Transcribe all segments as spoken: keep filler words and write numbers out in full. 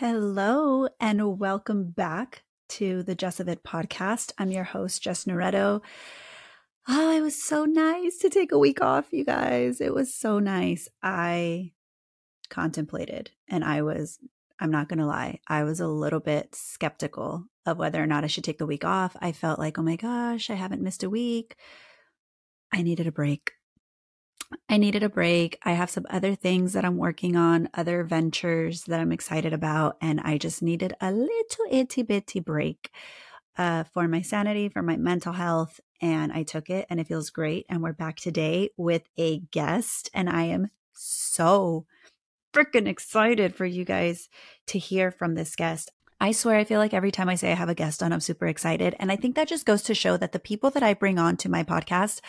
Hello and welcome back to the Jess of It podcast. I'm your host, Jess Naredo. Oh, it was so nice to take a week off, you guys. It was so nice. I contemplated and I was, I'm not going to lie, I was a little bit skeptical of whether or not I should take the week off. I felt like, oh my gosh, I haven't missed a week. I needed a break. I needed a break. I have some other things that I'm working on, other ventures that I'm excited about, and I just needed a little itty bitty break uh, for my sanity, for my mental health. And I took it and it feels great. And we're back today with a guest. And I am so freaking excited for you guys to hear from this guest. I swear, I feel like every time I say I have a guest on, I'm super excited. And I think that just goes to show that the people that I bring on to my podcast,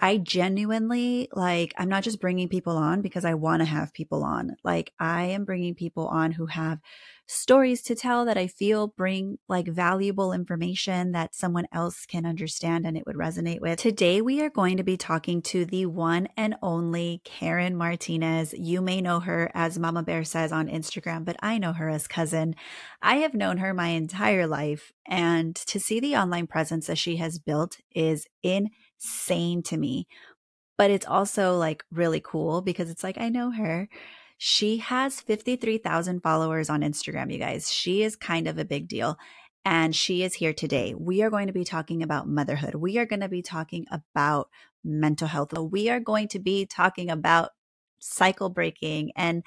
I genuinely, like, I'm not just bringing people on because I want to have people on. Like, I am bringing people on who have stories to tell that I feel bring, like, valuable information that someone else can understand and it would resonate with. Today, we are going to be talking to the one and only Karen Martinez. You may know her as Mama Bear Says on Instagram, but I know her as Cousin. I have known her my entire life, and to see the online presence that she has built is insane. Insane to me, but it's also like really cool because it's like, I know her. She has fifty-three thousand followers on Instagram, you guys. She is kind of a big deal, and she is here today. We are going to be talking about motherhood. We are going to be talking about mental health. We are going to be talking about cycle breaking and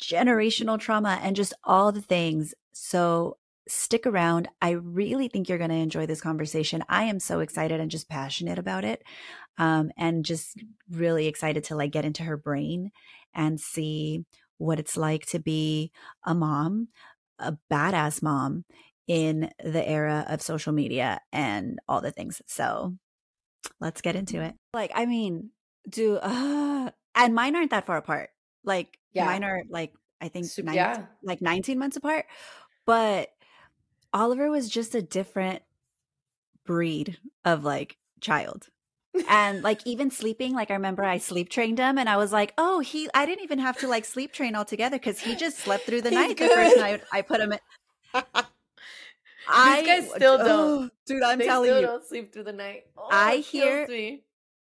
generational trauma and just all the things. So stick around. I really think you're going to enjoy this conversation. I am so excited and just passionate about it, um, and just really excited to like get into her brain and see what it's like to be a mom, a badass mom in the era of social media and all the things. So let's get into it. Like, I mean, do, uh, and mine aren't that far apart. Like, yeah. Mine are like, I think nineteen, yeah. like nineteen months apart, but Oliver was just a different breed of like child. And like even sleeping, like I remember I sleep trained him and I was like, oh, he, I didn't even have to like sleep train altogether because he just slept through the He's night. Good. The first night I put him in. I, These guys still oh, don't. Dude, I'm they telling still you. don't sleep through the night. Oh, I hear, me.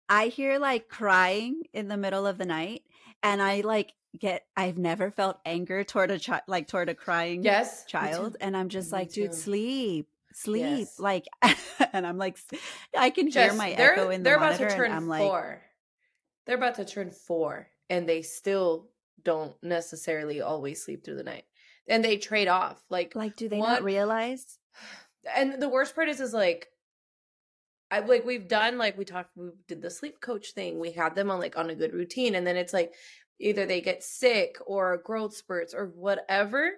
I hear like crying in the middle of the night, and I like, Get, I've never felt anger toward a child, like toward a crying yes, child. And I'm just me like, too. dude, sleep, sleep. Yes. Like, and I'm like, I can hear Jess, my echo in the they're monitor. About to turn and I'm like, four. They're about to turn four and they still don't necessarily always sleep through the night. And they trade off. Like, like do they one, not realize? And the worst part is, is like, I like we've done, like we talked, we did the sleep coach thing. We had them on like on a good routine. And then it's like, either they get sick or growth spurts or whatever,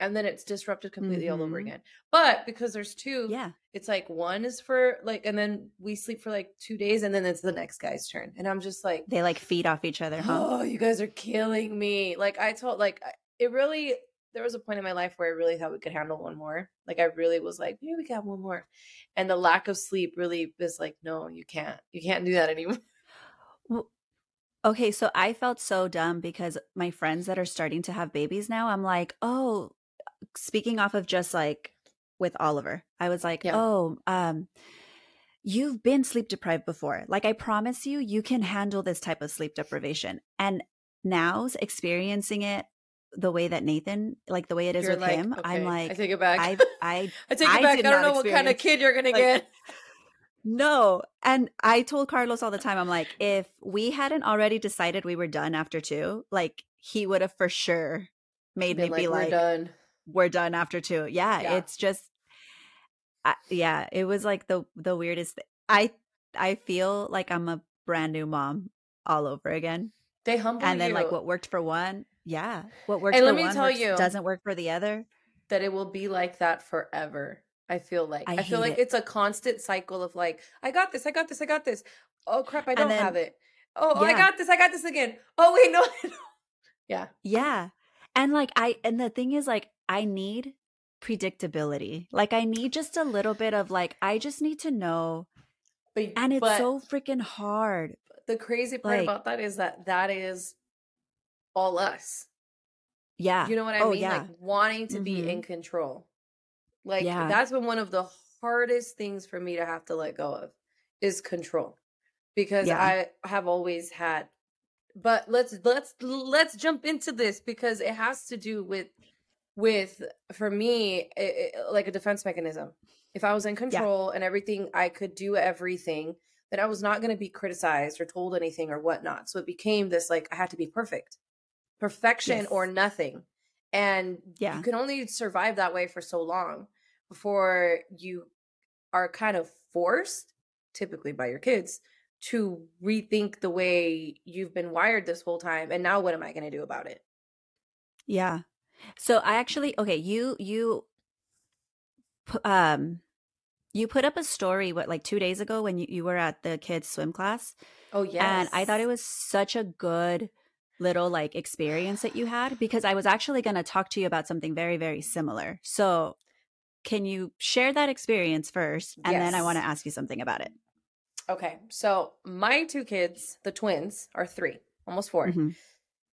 and then it's disrupted completely mm-hmm. all over again. But because there's two, yeah, it's like one is for like, and then we sleep for like two days, and then it's the next guy's turn. And I'm just like, they like feed off each other. Huh? Oh, you guys are killing me! Like I told, like it really. There was a point in my life where I really thought we could handle one more. Like I really was like, maybe we got one more. And the lack of sleep really is like, no, you can't, you can't do that anymore. Well, okay, so I felt so dumb because my friends that are starting to have babies now, I'm like, oh, speaking off of just like with Oliver, I was like, yeah. oh, um, you've been sleep deprived before. Like, I promise you, you can handle this type of sleep deprivation. And now experiencing it the way that Nathan, like the way it is you're with like, him, okay, I'm like, I take it back. I, I, I take it I back. I don't know what kind of kid you're going like, to get. No. And I told Carlos all the time, I'm like, if we hadn't already decided we were done after two, like he would have for sure made Been me like, be like, we're done. We're done after two. Yeah. yeah. It's just, I, yeah, it was like the, the weirdest thing. I, I feel like I'm a brand new mom all over again. They humble And then you. like what worked for one. Yeah. What works and for let me one tell works, you, doesn't work for the other. That it will be like that forever. I feel like I, I feel like it. it's a constant cycle of like, I got this, I got this, I got this. Oh crap, I don't then, have it. Oh, yeah. oh, I got this, I got this again. Oh wait, no. yeah. Yeah. And like I and the thing is like I need predictability. Like I need just a little bit of like I just need to know. But, and it's but so freaking hard. The crazy part like, about that is that that is all us. Yeah. You know what I oh, mean? Yeah. Like wanting to mm-hmm. be in control. Like yeah. that's been one of the hardest things for me to have to let go of is control, because yeah. I have always had, but let's, let's, let's jump into this because it has to do with, with, for me, it, it, like a defense mechanism. If I was in control yeah. and everything, I could do everything, then I was not going to be criticized or told anything or whatnot. So it became this, like, I had to be perfect. Perfection yes. or nothing. And yeah. you can only survive that way for so long before you are kind of forced, typically by your kids, to rethink the way you've been wired this whole time. And now what am I going to do about it? Yeah. So I actually, okay, you, you, um, you put up a story, what, like two days ago when you, you were at the kids' swim class. Oh, yes. And I thought it was such a good little like experience that you had, because I was actually going to talk to you about something very, very similar. So can you share that experience first? And yes. then I want to ask you something about it. Okay. So my two kids, the twins, are three, almost four. Mm-hmm.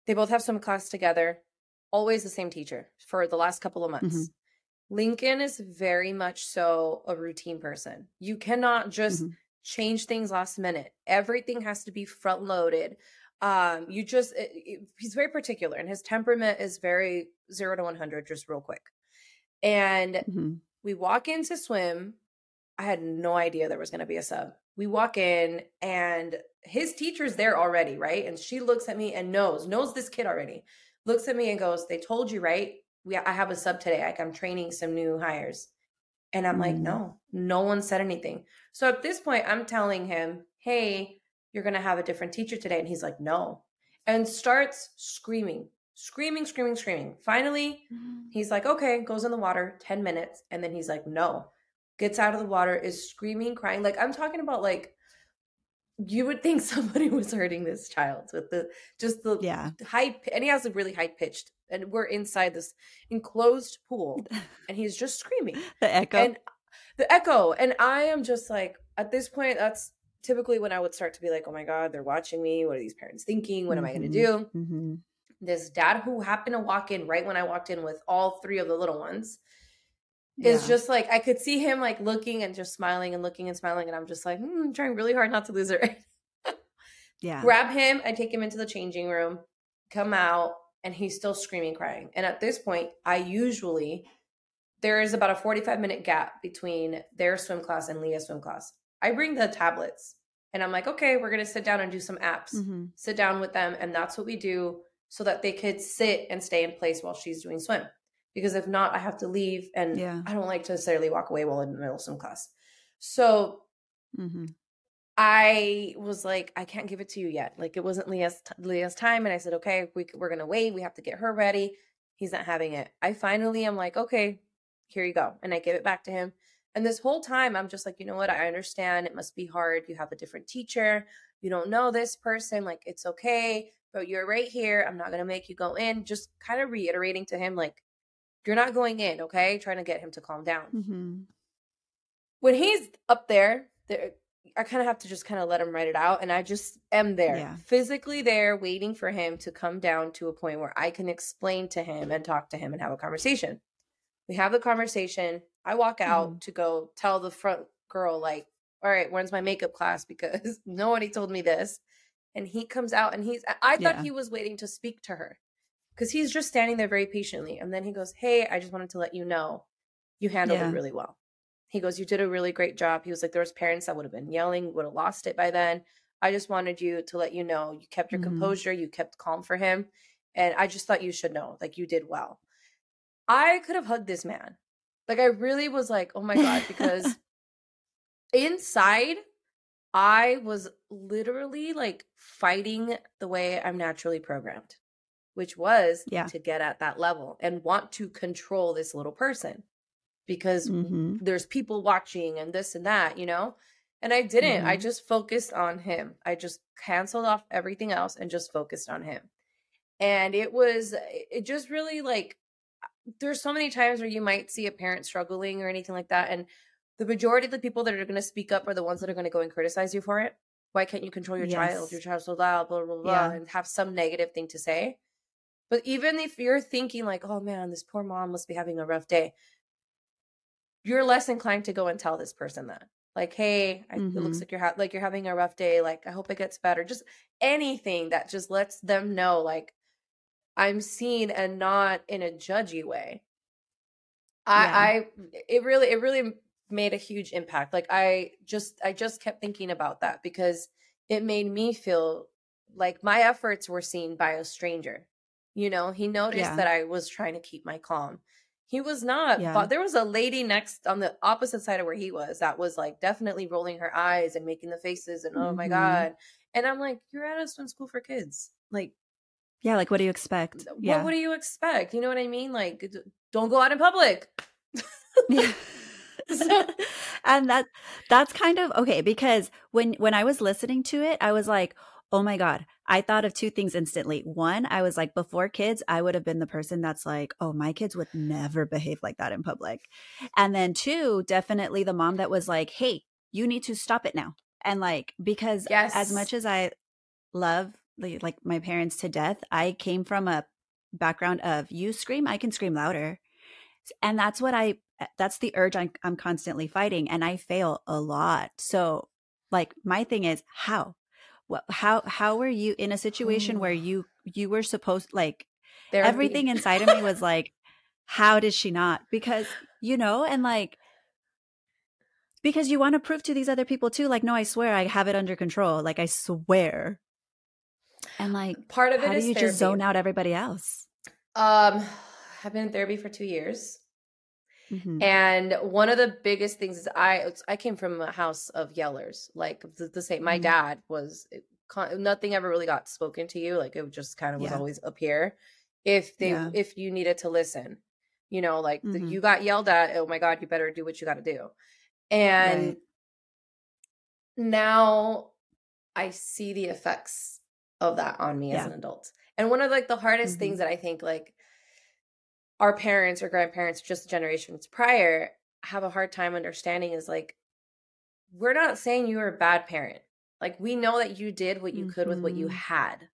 They both have swim class together, always the same teacher for the last couple of months. Mm-hmm. Lincoln is very much so a routine person. You cannot just mm-hmm. change things last minute. Everything has to be front loaded. Um, you just, it, it, he's very particular, and his temperament is very zero to one hundred, just real quick. And mm-hmm. we walk into swim. I had no idea there was going to be a sub. We walk in and his teacher's there already. Right. And she looks at me and knows, knows this kid already, looks at me and goes, they told you, right? We, I have a sub today. Like, I'm training some new hires. And I'm mm-hmm. like, no, no one said anything. So at this point I'm telling him, hey, you're going to have a different teacher today. And he's like, no, and starts screaming, screaming, screaming, screaming. Finally, he's like, okay, goes in the water ten minutes. And then he's like, no, gets out of the water, is screaming, crying. Like, I'm talking about, like, you would think somebody was hurting this child with the, just the yeah. high, and he has a really high pitched, and we're inside this enclosed pool and he's just screaming. The echo. And the echo. And I am just like, at this point, that's typically when I would start to be like, oh my God, they're watching me. What are these parents thinking? What mm-hmm. am I going to do? Mm-hmm. This dad, who happened to walk in right when I walked in with all three of the little ones, yeah. is just like, I could see him like looking and just smiling and looking and smiling. And I'm just like, hmm, I'm trying really hard not to lose it. yeah. Grab him. I take him into the changing room, come out, and he's still screaming, crying. And at this point, I usually, there is about a forty-five minute gap between their swim class and Leah's swim class. I bring the tablets and I'm like, okay, we're going to sit down and do some apps, mm-hmm. sit down with them. And that's what we do so that they could sit and stay in place while she's doing swim. Because if not, I have to leave. And yeah. I don't like to necessarily walk away while in the middle of swim class. So mm-hmm. I was like, I can't give it to you yet. Like, it wasn't Leah's, t- Leah's time. And I said, okay, we, we're going to wait. We have to get her ready. He's not having it. I finally am like, okay, here you go. And I give it back to him. And this whole time, I'm just like, you know what? I understand. It must be hard. You have a different teacher. You don't know this person. Like, it's okay, but you're right here. I'm not going to make you go in. Just kind of reiterating to him, like, you're not going in, okay? Trying to get him to calm down. Mm-hmm. When he's up there, there I kind of have to just kind of let him write it out. And I just am there, yeah. physically there, waiting for him to come down to a point where I can explain to him and talk to him and have a conversation. We have the conversation. I walk out mm-hmm. to go tell the front girl, like, all right, when's my makeup class? Because nobody told me this. And he comes out and he's, I thought yeah. he was waiting to speak to her because he's just standing there very patiently. And then he goes, hey, I just wanted to let you know you handled yeah. it really well. He goes, you did a really great job. He was like, there was parents that would have been yelling, would have lost it by then. I just wanted you to let you know you kept your mm-hmm. composure. You kept calm for him. And I just thought you should know, like, you did well. I could have hugged this man. Like, I really was like, oh my God, because inside I was literally like fighting the way I'm naturally programmed, which was yeah. to get at that level and want to control this little person because mm-hmm. there's people watching and this and that, you know, and I didn't, mm-hmm. I just focused on him. I just canceled off everything else and just focused on him. And it was, it just really like, there's so many times where you might see a parent struggling or anything like that. And the majority of the people that are going to speak up are the ones that are going to go and criticize you for it. Why can't you control your yes. child? Your child's so loud, blah, blah, blah, yeah. and have some negative thing to say. But even if you're thinking like, oh man, this poor mom must be having a rough day, you're less inclined to go and tell this person that. Like, hey, I, mm-hmm. it looks like you're ha- like you're having a rough day. Like, I hope it gets better. Just anything that just lets them know, like, I'm seen and not in a judgy way. I, yeah. I, it really, it really made a huge impact. Like, I just, I just kept thinking about that because it made me feel like my efforts were seen by a stranger. You know, he noticed yeah. that I was trying to keep my calm. He was not. Yeah. But there was a lady next on the opposite side of where he was that was like definitely rolling her eyes and making the faces and, oh mm-hmm. my God. And I'm like, you're at a swim school for kids. Like, yeah, like, what do you expect? What, yeah. what do you expect? You know what I mean? Like, don't go out in public. Yeah. So, and that that's kind of okay, because when when I was listening to it, I was like, oh my God, I thought of two things instantly. One, I was like, before kids, I would have been the person that's like, oh, my kids would never behave like that in public. And then two, definitely the mom that was like, hey, you need to stop it now. And like, because yes. as much as I love like my parents to death, I came from a background of, you scream, I can scream louder. And that's what I, that's the urge I'm, I'm constantly fighting. And I fail a lot. So like, my thing is, how? How how were you in a situation where you you were supposed, like, therapy. Everything inside of me was like, how did she not? Because, you know, and like, because you want to prove to these other people too, like, no, I swear I have it under control. Like, I swear. And like, part of it is, you therapy. Just zone out everybody else. Um, I've been in therapy for two years. Mm-hmm. And one of the biggest things is I I came from a house of yellers, like the, the same. My mm-hmm. dad was, nothing ever really got spoken to you. Like, it just kind of was yeah. always up here. If they yeah. if you needed to listen, you know, like mm-hmm. the, you got yelled at. Oh my God, you better do what you got to do. And right. now I see the effects of that on me yeah. as an adult. And one of like the hardest mm-hmm. things that I think like our parents or grandparents, just generations prior, have a hard time understanding is like, we're not saying you were a bad parent. Like, we know that you did what you mm-hmm. could with what you had.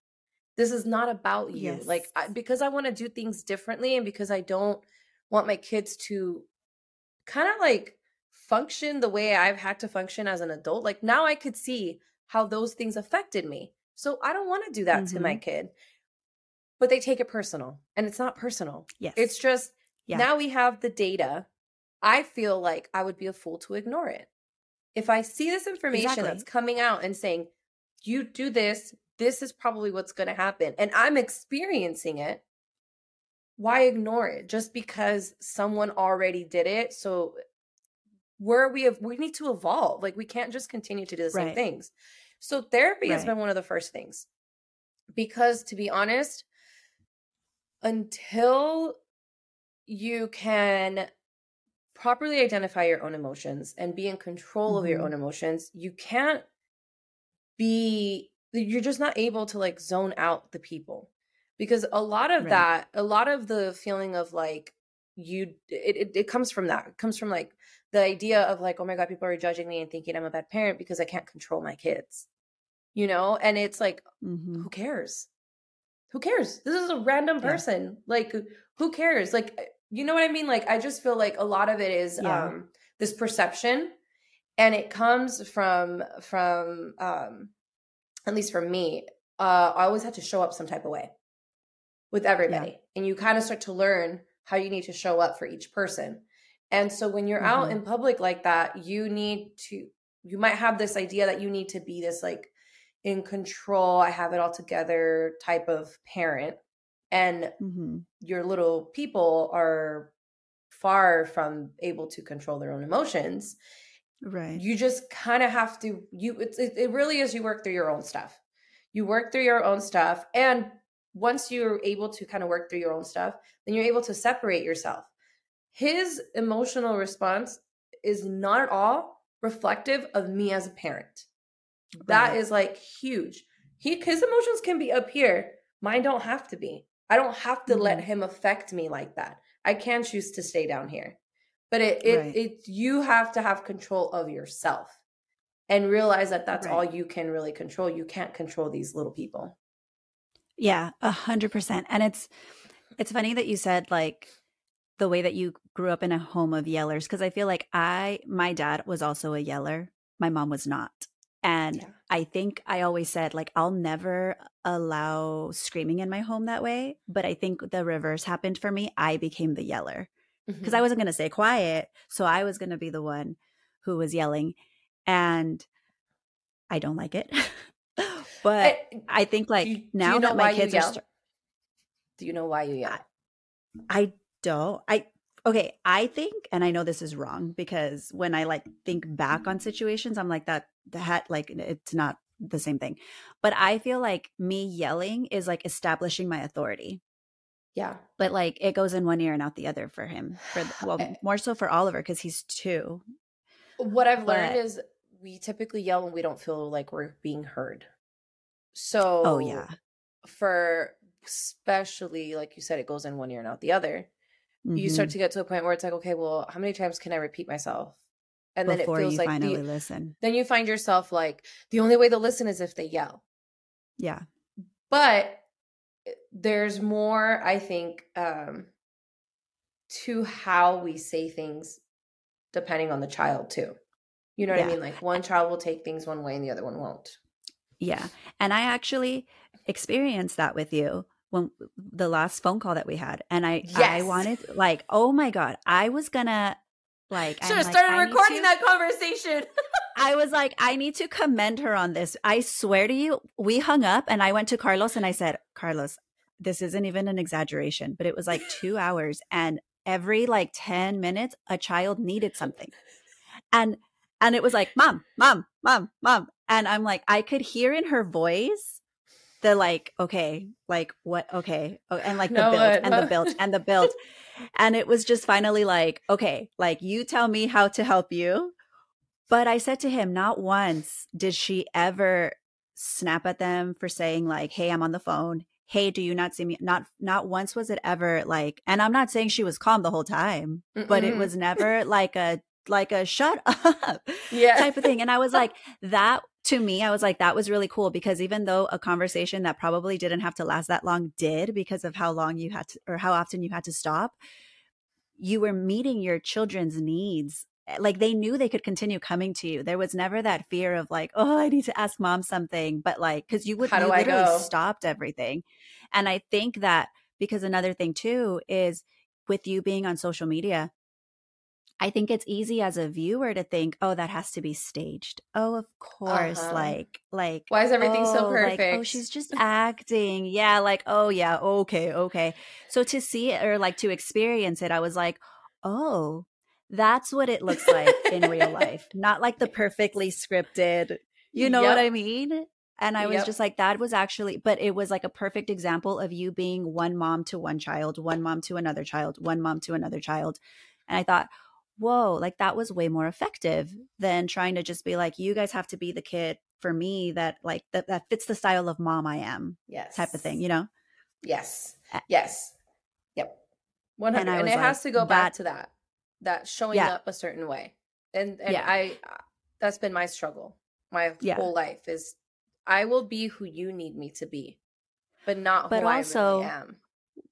This is not about you. Yes. Like, I, because I want to do things differently and because I don't want my kids to kind of like function the way I've had to function as an adult. Like, now I could see how those things affected me. So I don't want to do that mm-hmm. to my kid. But they take it personal, and it's not personal. Yes. It's just yeah. now we have the data. I feel like I would be a fool to ignore it. If I see this information exactly. that's coming out and saying, you do this, this is probably what's going to happen, and I'm experiencing it, why ignore it? Just because someone already did it. So where we have, we need to evolve. Like, we can't just continue to do the same right. things. So therapy right. has been one of the first things, because to be honest, until you can properly identify your own emotions and be in control mm-hmm. of your own emotions, you can't be, you're just not able to like zone out the people, because a lot of right. that, a lot of the feeling of like you, it, it, it comes from that. It comes from like the idea of like, oh my God, people are judging me and thinking I'm a bad parent because I can't control my kids, you know? And it's like, mm-hmm. who cares? Who cares? This is a random person. Yeah. Like, who cares? Like, you know what I mean? Like, I just feel like a lot of it is yeah. um, this perception, and it comes from, from um, at least for me, uh, I always had to show up some type of way with everybody. Yeah. And you kind of start to learn how you need to show up for each person. And so when you're mm-hmm. out in public like that, you need to, you might have this idea that you need to be this like, in control, I have it all together type of parent, and mm-hmm. your little people are far from able to control their own emotions. Right. You just kind of have to, you, it, it, it really is, you work through your own stuff. You work through your own stuff. And once you're able to kind of work through your own stuff, then you're able to separate yourself. His emotional response is not at all reflective of me as a parent. That right. is like huge. He, his emotions can be up here. Mine don't have to be. I don't have to mm-hmm. let him affect me like that. I can choose to stay down here, but it, it, right. it, you have to have control of yourself and realize that that's right. all you can really control. You can't control these little people. Yeah, a hundred percent. And it's it's funny that you said like the way that you grew up in a home of yellers, because I feel like I my dad was also a yeller. My mom was not. And yeah. I think I always said, like, I'll never allow screaming in my home that way. But I think the reverse happened for me. I became the yeller because mm-hmm. I wasn't going to stay quiet. So I was going to be the one who was yelling. And I don't like it. But I, I think, like, you, now you know that my kids are str- do you know why you yell? I, I don't. I Okay, I think, and I know this is wrong, because when I like think back on situations, I'm like that that like it's not the same thing. But I feel like me yelling is like establishing my authority. Yeah, but like it goes in one ear and out the other for him. For well, more so for Oliver because he's two. What I've but, learned is we typically yell when we don't feel like we're being heard. So oh yeah, for especially like you said, it goes in one ear and out the other. Mm-hmm. You start to get to a point where it's like, okay, well, how many times can I repeat myself? And Before then it feels you like finally the, listen. Then you find yourself like the only way to listen is if they yell. Yeah. But there's more, I think, um, to how we say things depending on the child too. You know what yeah. I mean? Like one child will take things one way and the other one won't. Yeah. And I actually experienced that with you. When the last phone call that we had, and I, yes. I wanted like, oh my God, I was gonna like, should have like, started I recording to, that conversation. I was like, I need to commend her on this. I swear to you, we hung up and I went to Carlos and I said, Carlos, this isn't even an exaggeration, but it was like two hours and every like ten minutes, a child needed something. And, and it was like, mom, mom, mom, mom. And I'm like, I could hear in her voice the like, okay, like what, okay. Oh, and like no, the build and the build and the build. And it was just finally like, okay, like you tell me how to help you. But I said to him, not once did she ever snap at them for saying like, hey, I'm on the phone. Hey, do you not see me? Not, not once was it ever like, and I'm not saying she was calm the whole time, Mm-mm. but it was never like a, like a shut up yeah. type of thing. And I was like, that to me, I was like, that was really cool because even though a conversation that probably didn't have to last that long did because of how long you had to, or how often you had to stop, you were meeting your children's needs. Like they knew they could continue coming to you. There was never that fear of like, oh, I need to ask mom something. But like, cause you would you literally stopped everything. And I think that because another thing too is with you being on social media, I think it's easy as a viewer to think, oh, that has to be staged. Oh, of course. Uh-huh. Like, like, why is everything oh, so perfect? Like, oh, she's just acting. Yeah. Like, oh yeah. Okay. Okay. So to see it or like to experience it, I was like, oh, that's what it looks like in real life. Not like the perfectly scripted, you know yep. what I mean? And I was yep. just like, that was actually, but it was like a perfect example of you being one mom to one child, one mom to another child, one mom to another child. And I thought, whoa, like that was way more effective than trying to just be like, you guys have to be the kid for me that like that, that fits the style of mom I am. Yes. Type of thing, you know? Yes. Yes. Yep. one hundred percent. And, and it like, has to go that, back to that, that showing yeah. up a certain way. And, and yeah. I, that's been my struggle my yeah. whole life is I will be who you need me to be, but not but who also, I really am.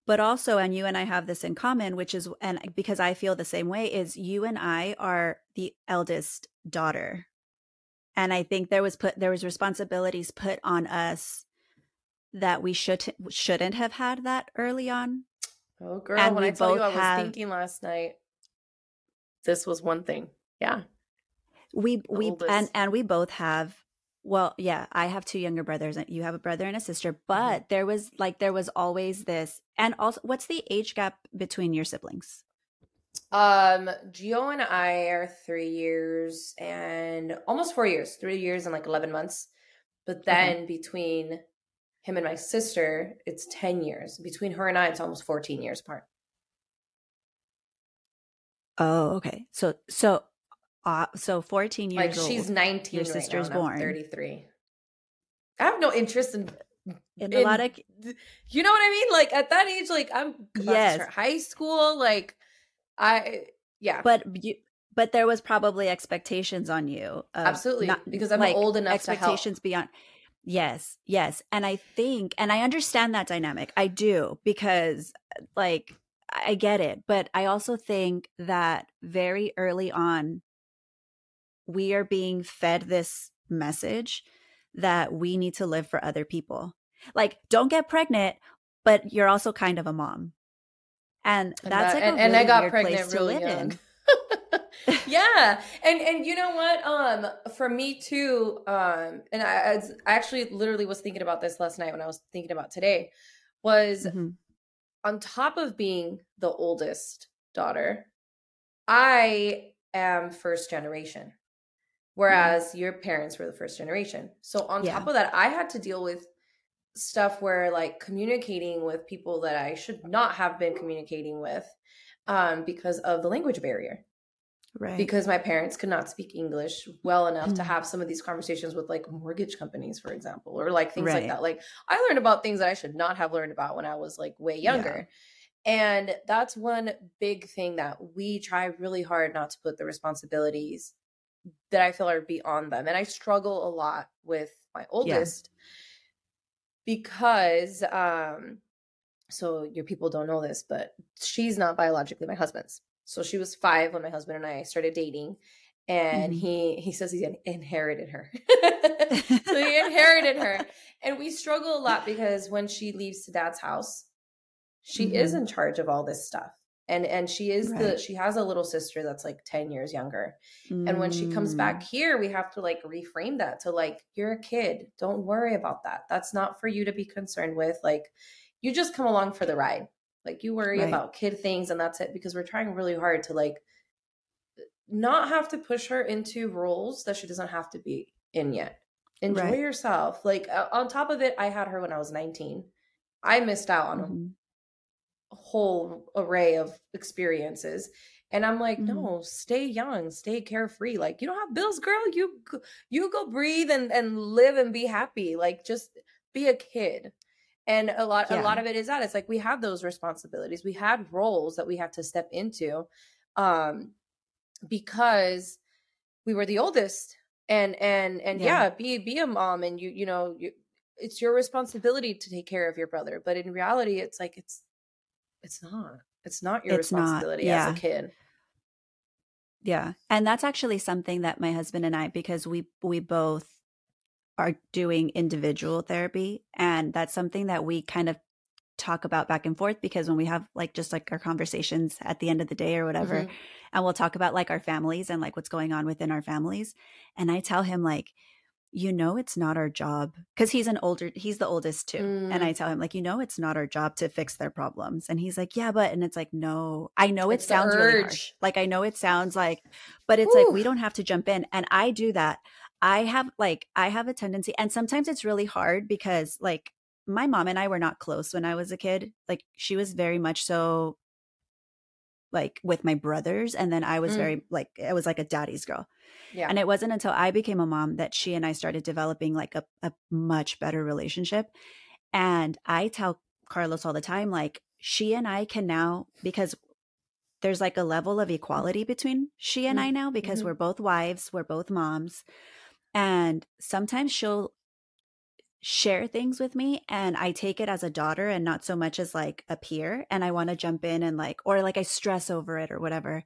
But also, and you and I have this in common, which is, and because I feel the same way, is you and I are the eldest daughter. And I think there was put, there was responsibilities put on us that we should, shouldn't have had that early on. Oh girl, and when I told you I was have, thinking last night, this was one thing. Yeah. We, the we, oldest. and, and we both have. Well, yeah, I have two younger brothers and you have a brother and a sister, but mm-hmm. there was like, there was always this. And also, what's the age gap between your siblings? Um, Gio and I are three years and almost four years, three years and like eleven months. But then mm-hmm. between him and my sister, it's ten years. Between her and I, it's almost fourteen years apart. Oh, okay. So, so. Uh, so fourteen years like old. She's nineteen. Your right sister's now, born. I'm thirty-three. I have no interest in, in, in a lot of. You know what I mean? Like at that age, like I'm about yes. to start high school. Like I, yeah. But you, but there was probably expectations on you. Absolutely, not, because I'm like, old enough. Expectations to help. Beyond. Yes, yes. And I think, and I understand that dynamic. I do, because like, I get it. But I also think that very early on, we are being fed this message that we need to live for other people. Like, don't get pregnant, but you're also kind of a mom. And that's like a really weird place to live in. Yeah. And, and you know what, um, for me too, um, and I, I actually literally was thinking about this last night when I was thinking about today, was mm-hmm. on top of being the oldest daughter, I am first generation, whereas mm-hmm. your parents were the first generation. So on yeah. top of that, I had to deal with stuff where like communicating with people that I should not have been communicating with, um, because of the language barrier. Right. Because my parents could not speak English well enough mm. to have some of these conversations with like mortgage companies, for example, or like things right. like that. Like I learned about things that I should not have learned about when I was like way younger. Yeah. And that's one big thing that we try really hard not to put the responsibilities that I feel are beyond them. And I struggle a lot with my oldest yeah. because, um, so your people don't know this, but she's not biologically my husband's. So she was five when my husband and I started dating, and mm-hmm. he, he says he inherited her. So he inherited her, and we struggle a lot because when she leaves to dad's house, she mm-hmm. is in charge of all this stuff. And, and she is right. the, she has a little sister that's like ten years younger. Mm-hmm. And when she comes back here, we have to like reframe that to like, you're a kid. Don't worry about that. That's not for you to be concerned with. Like, you just come along for the ride. Like, you worry right. about kid things and that's it, because we're trying really hard to like not have to push her into roles that she doesn't have to be in yet. Enjoy right. yourself. Like uh, on top of it, I had her when I was nineteen. I missed out on mm-hmm. a whole array of experiences. And I'm like, mm-hmm. no, stay young, stay carefree. Like, you don't have bills, girl. You, you go breathe and, and live and be happy. Like, just be a kid. And a lot, yeah. a lot of it is that it's like, we have those responsibilities. We had roles that we have to step into, um, because we were the oldest and, and, and yeah, yeah be, be a mom and you, you know, you, it's your responsibility to take care of your brother. But in reality, it's like, it's, it's not, it's not your it's responsibility not, yeah. as a kid. Yeah. And that's actually something that my husband and I, because we, we both are doing individual therapy. And that's something that we kind of talk about back and forth, because when we have like just like our conversations at the end of the day or whatever, mm-hmm. and we'll talk about like our families and like what's going on within our families. And I tell him like, you know, it's not our job, because he's an older, he's the oldest too. Mm. And I tell him like, you know, it's not our job to fix their problems. And he's like, yeah, but, and it's like, no, I know it it's sounds really harsh. Like, I know it sounds like, but it's Ooh. Like, we don't have to jump in. And I do that. I have like, I have a tendency, and sometimes it's really hard because like my mom and I were not close when I was a kid. Like, she was very much so like with my brothers. And then I was mm. very like, I was like a daddy's girl. Yeah. And it wasn't until I became a mom that she and I started developing like a, a much better relationship. And I tell Carlos all the time, like, she and I can now, because there's like a level of equality between she and mm. I now, because mm-hmm. we're both wives, we're both moms. And sometimes she'll share things with me and I take it as a daughter and not so much as like a peer. And I want to jump in and like, or like I stress over it or whatever.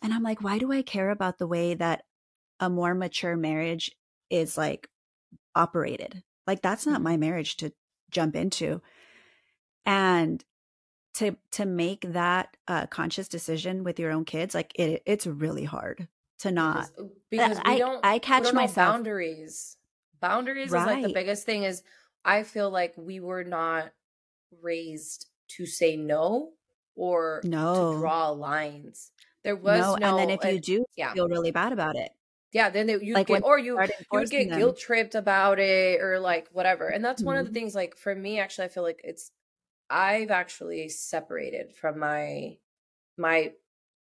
And I'm like, why do I care about the way that a more mature marriage is like operated? Like, that's not my marriage to jump into. And to, to make that uh, conscious decision with your own kids, like it, it's really hard. To not because, because we I, don't I catch we don't myself boundaries boundaries right. is like the biggest thing. Is I feel like we were not raised to say no or no. to draw lines. There was no, no and then if you and, do yeah. feel really bad about it. Yeah, then they, you like get, or you you get them. Guilt tripped about it or like whatever. And that's mm-hmm. one of the things. Like for me, actually, I feel like it's I've actually separated from my my.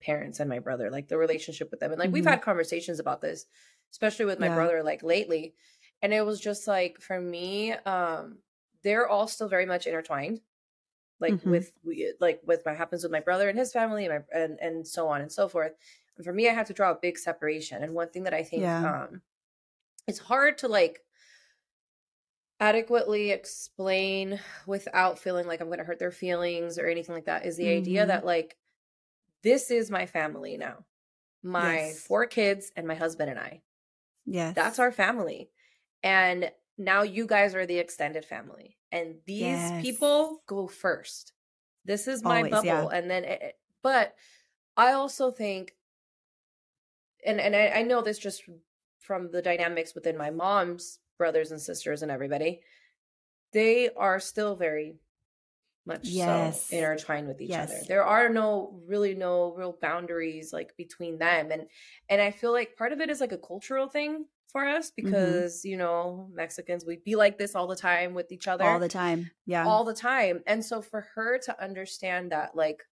parents and my brother, like the relationship with them. And like, mm-hmm. we've had conversations about this, especially with my yeah. brother, like lately. And it was just like, for me, um, they're all still very much intertwined. Like mm-hmm. with, like with what happens with my brother and his family and, my, and, and so on and so forth. And for me, I had to draw a big separation. And one thing that I think, yeah. um, it's hard to like, adequately explain without feeling like I'm going to hurt their feelings or anything like that is the mm-hmm. idea that, like, this is my family now. My yes. four kids and my husband and I. Yes. That's our family. And now you guys are the extended family. And these yes. people go first. This is my Always, bubble. Yeah. And then, it, but I also think, and, and I, I know this just from the dynamics within my mom's brothers and sisters and everybody, they are still very much yes. so intertwined with each yes. other. There are no really no real boundaries like between them. And, and I feel like part of it is like a cultural thing for us because, mm-hmm. you know, Mexicans, we be like this all the time with each other. All the time. Yeah. All the time. And so for her to understand that, like,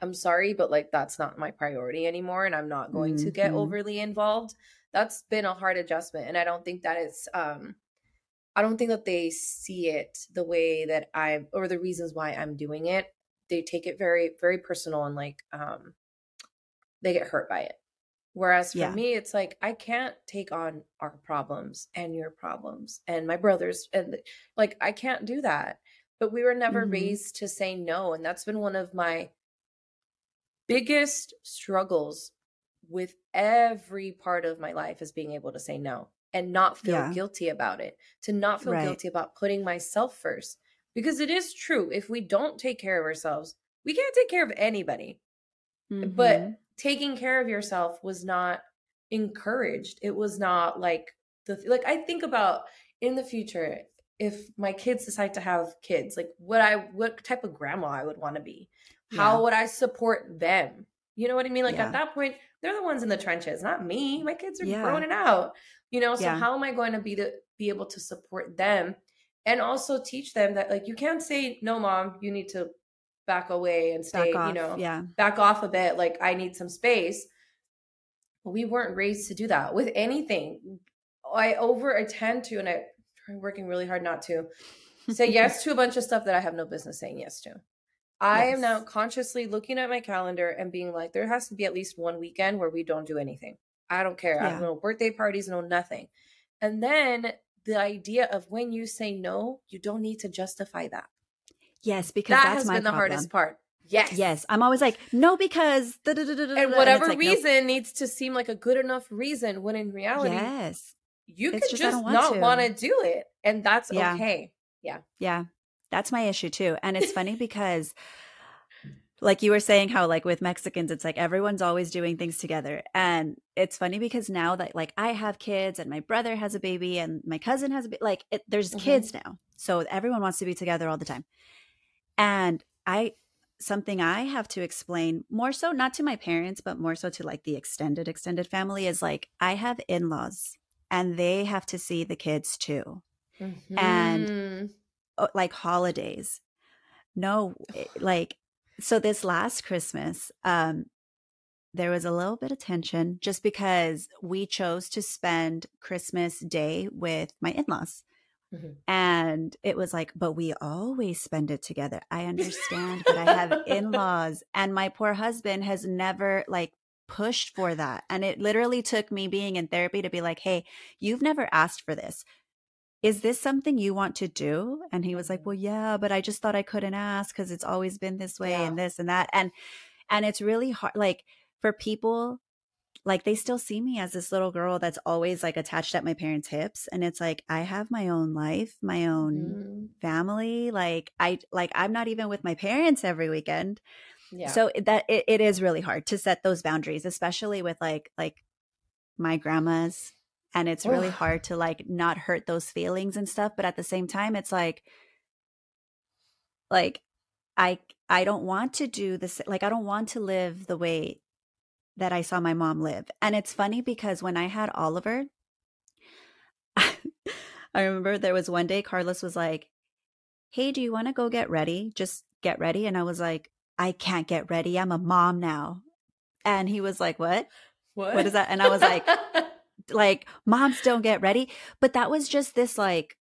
I'm sorry, but like, that's not my priority anymore. And I'm not going mm-hmm. to get overly involved. That's been a hard adjustment. And I don't think that it's, um, I don't think that they see it the way that I, or the reasons why I'm doing it. They take it very, very personal and like, um, they get hurt by it. Whereas for yeah. me, it's like, I can't take on our problems and your problems and my brother's. And like, I can't do that. But we were never mm-hmm. raised to say no. And that's been one of my biggest struggles with every part of my life, is being able to say no and not feel yeah. guilty about it, to not feel right. guilty about putting myself first. Because it is true. If we don't take care of ourselves, we can't take care of anybody. Mm-hmm. But taking care of yourself was not encouraged. It was not like the, like I think about in the future, if my kids decide to have kids, like what I, what type of grandma I would want to be, yeah. how would I support them? You know what I mean? Like yeah. at that point, they're the ones in the trenches, not me. My kids are yeah. growing it out, you know? So yeah. how am I going to be to be able to support them and also teach them that, like, you can't say, no, mom, you need to back away and stay, you know, yeah. back off a bit. Like, I need some space. We weren't raised to do that with anything. I over attend to, and I, I'm working really hard not to say yes to a bunch of stuff that I have no business saying yes to. I yes. am now consciously looking at my calendar and being like, there has to be at least one weekend where we don't do anything. I don't care. Yeah. I have no birthday parties, no nothing. And then the idea of when you say no, you don't need to justify that. Yes, because that that's has my been the problem. Hardest part. Yes. Yes. I'm always like, no, because. Da, da, da, da, da, and whatever and like, reason nope. needs to seem like a good enough reason, when in reality, yes. you it's could just, just want not want to do it. And that's yeah. okay. Yeah. Yeah. That's my issue too. And it's funny because like you were saying how like with Mexicans, it's like everyone's always doing things together. And it's funny because now that like I have kids and my brother has a baby and my cousin has a baby, like it, there's mm-hmm. kids now. So everyone wants to be together all the time. And I, something I have to explain more so, not to my parents, but more so to like the extended, extended family is like, I have in-laws and they have to see the kids too. Mm-hmm. And like holidays. No, like, so this last Christmas, um, there was a little bit of tension just because we chose to spend Christmas Day with my in-laws. Mm-hmm. And it was like, but we always spend it together. I understand, but I have in-laws and my poor husband has never like pushed for that. And it literally took me being in therapy to be like, hey, you've never asked for this. Is this something you want to do? And he was like, well, yeah, but I just thought I couldn't ask because it's always been this way yeah. and this and that. And, and it's really hard, like for people, like they still see me as this little girl that's always like attached at my parents' hips. And it's like, I have my own life, my own mm-hmm. family. Like I, like I'm not even with my parents every weekend. Yeah. So that it, it is really hard to set those boundaries, especially with like, like my grandma's. And it's really hard to like not hurt those feelings and stuff. But at the same time, it's like, like, I, I don't want to do this. Like, I don't want to live the way that I saw my mom live. And it's funny because when I had Oliver, I, I remember there was one day Carlos was like, hey, do you want to go get ready? Just get ready. And I was like, I can't get ready. I'm a mom now. And he was like, what? What, what is that? And I was like... like moms don't get ready. But that was just this like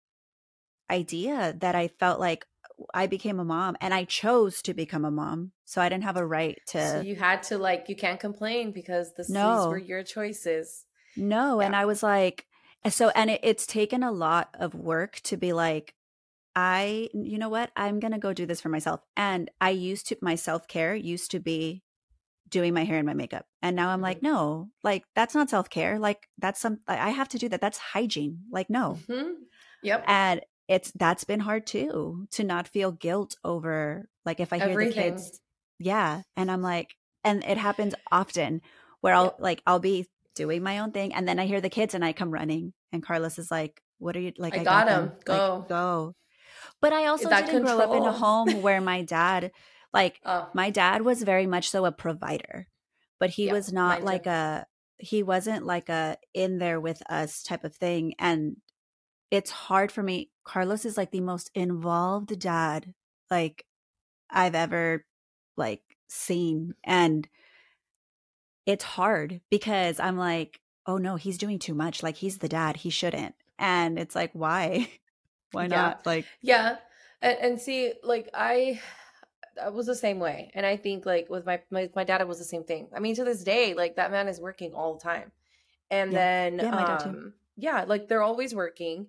idea that I felt like I became a mom and I chose to become a mom. So I didn't have a right to. So you had to like, you can't complain because this, no. these were your choices. No. Yeah. And I was like, So, and it, it's taken a lot of work to be like, I, you know what, I'm going to go do this for myself. And I used to, my self-care used to be doing my hair and my makeup. And now I'm like, no, like that's not self-care. Like that's some, I have to do that. That's hygiene. Like, no. Mm-hmm. Yep. And it's, that's been hard too, to not feel guilt over, like if I hear everything. The kids. Yeah. And I'm like, and it happens often where I'll yep. like, I'll be doing my own thing. And then I hear the kids and I come running and Carlos is like, what are you like? I, I got, got him. Them. Go. Like, go. But I also didn't control. grow up in a home where my dad, like oh. my dad was very much so a provider, but he yeah, was not like a, he wasn't like a in there with us type of thing. And it's hard for me. Carlos is like the most involved dad like I've ever like seen. And it's hard because I'm like, oh no, he's doing too much. Like he's the dad, he shouldn't. And it's like, why? Why not? Yeah. Like, yeah. And, and see, like I, I was the same way. And I think like with my, my, my dad, it was the same thing. I mean, to this day, like that man is working all the time. And yeah. then, yeah, my dad too. Um, yeah, like they're always working.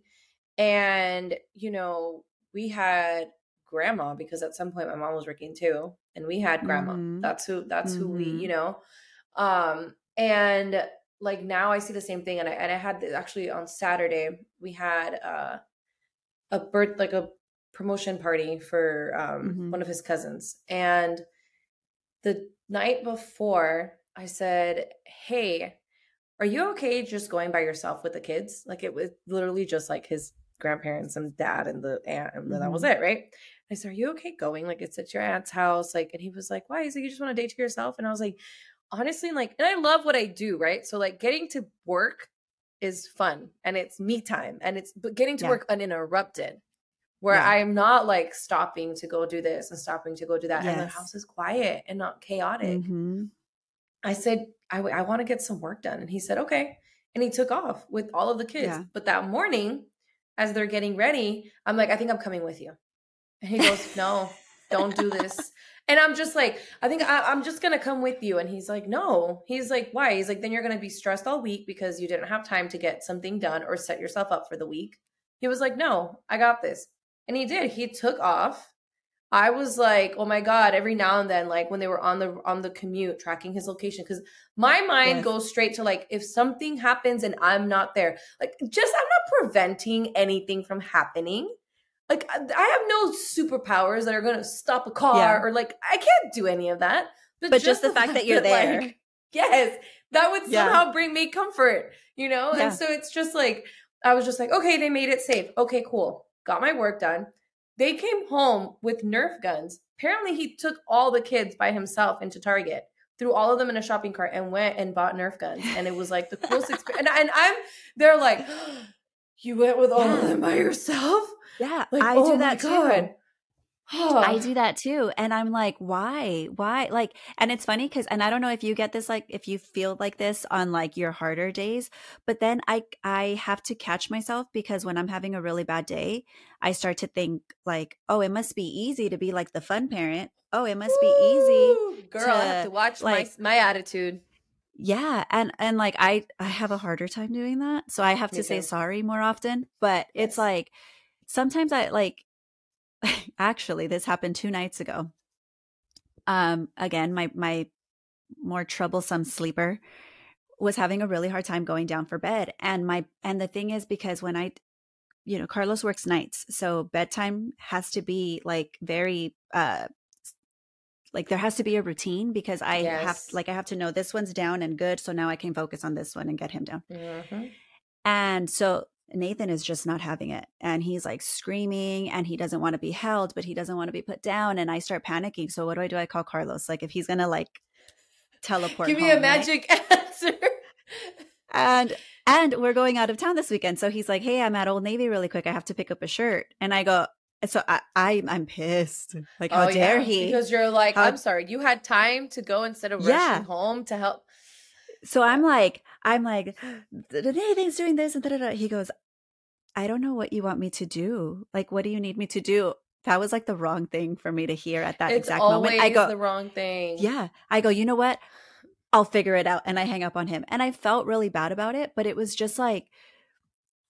And, you know, we had grandma because at some point my mom was working too. And we had grandma. Mm-hmm. That's who, that's mm-hmm. who we, you know, um, and like now I see the same thing. And I, and I had this actually on Saturday, we had, uh, a birth, like a promotion party for um, mm-hmm. one of his cousins. And the night before I said, hey, are you okay just going by yourself with the kids? Like it was literally just like his grandparents and dad and the aunt and mm-hmm. that was it, right? I said, are you okay going? Like it's at your aunt's house. Like, and he was like, why? He's like, you just want a day to yourself? And I was like, honestly, like, and I love what I do, right? So like getting to work is fun and it's me time and it's but getting to yeah. work uninterrupted where yeah. I'm not like stopping to go do this and stopping to go do that. Yes. And the house is quiet and not chaotic. Mm-hmm. I said, I, I want to get some work done. And he said, okay. And he took off with all of the kids. Yeah. But that morning as they're getting ready, I'm like, I think I'm coming with you. And he goes, no, don't do this. And I'm just like, I think I, I'm just going to come with you. And he's like, no, he's like, why? He's like, then you're going to be stressed all week because you didn't have time to get something done or set yourself up for the week. He was like, no, I got this. And he did, he took off. I was like, oh my God, every now and then, like when they were on the, on the commute tracking his location. Cause my mind yes. goes straight to like, if something happens and I'm not there, like just, I'm not preventing anything from happening. Like I have no superpowers that are going to stop a car yeah. or like, I can't do any of that. But, but just, just the fact that you're that, there. Like, yes. That would yeah. somehow bring me comfort, you know? Yeah. And so it's just like, I was just like, okay, they made it safe. Okay, cool. Got my work done. They came home with Nerf guns. Apparently he took all the kids by himself into Target, threw all of them in a shopping cart and went and bought Nerf guns. And it was like the coolest experience. And, and I'm, they're like, you went with all yeah. of them by yourself? Yeah, like, I oh do that too. Oh. I do that too. And I'm like, why? Why? Like, and it's funny because, and I don't know if you get this, like if you feel like this on like your harder days, but then I, I have to catch myself because when I'm having a really bad day, I start to think like, oh, it must be easy to be like the fun parent. Oh, it must Woo! Be easy. Girl, to, I have to watch like, my, my attitude. Yeah. And, and like, I, I have a harder time doing that. So I have Me to too. Say sorry more often, but yes. it's like, sometimes I like, actually this happened two nights ago. Um, again, my, my more troublesome sleeper was having a really hard time going down for bed. And my, and the thing is because when I, you know, Carlos works nights, so bedtime has to be like very, uh, like there has to be a routine because I yes. have, like I have to know this one's down and good. So now I can focus on this one and get him down. Mm-hmm. And so Nathan is just not having it. And he's like screaming and he doesn't want to be held, but he doesn't want to be put down. And I start panicking. So what do I do? I call Carlos. Like if he's going to like teleport. Give me home, a magic right? answer. And, and we're going out of town this weekend. So he's like, hey, I'm at Old Navy really quick. I have to pick up a shirt. And I go, so I, I I'm pissed. Like how oh, dare yeah. he? Because you're like, how- I'm sorry. You had time to go instead of yeah. rushing home to help. So I'm like, I'm like, Nathan's doing this. And da, da, da. He goes, I don't know what you want me to do. Like, what do you need me to do? That was like the wrong thing for me to hear at that it's exact moment. I go, the wrong thing. Yeah. I go, you know what? I'll figure it out. And I hang up on him. And I felt really bad about it. But it was just like,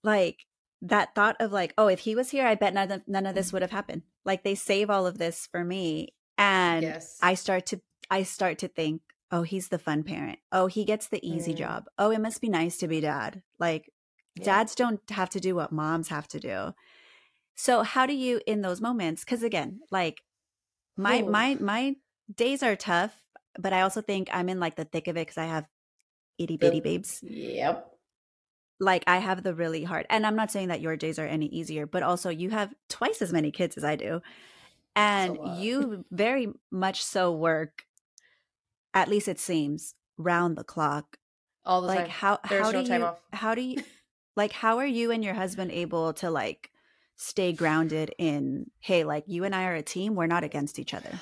like that thought of like, oh, if he was here, I bet none of, none of this would have happened. Like they save all of this for me. And yes. I start to, I start to think, oh, he's the fun parent. Oh, he gets the easy mm. job. Oh, it must be nice to be dad. Like yeah. dads don't have to do what moms have to do. So how do you, in those moments, because again, like my, Ooh. my, my days are tough, but I also think I'm in like the thick of it because I have itty bitty babes. Yep. Like I have the really hard, and I'm not saying that your days are any easier, but also you have twice as many kids as I do. And you very much so work, at least it seems, round the clock. All the like, time. How, There's how no do time you, off. How do you, like, how are you and your husband able to like stay grounded in, hey, like you and I are a team. We're not against each other.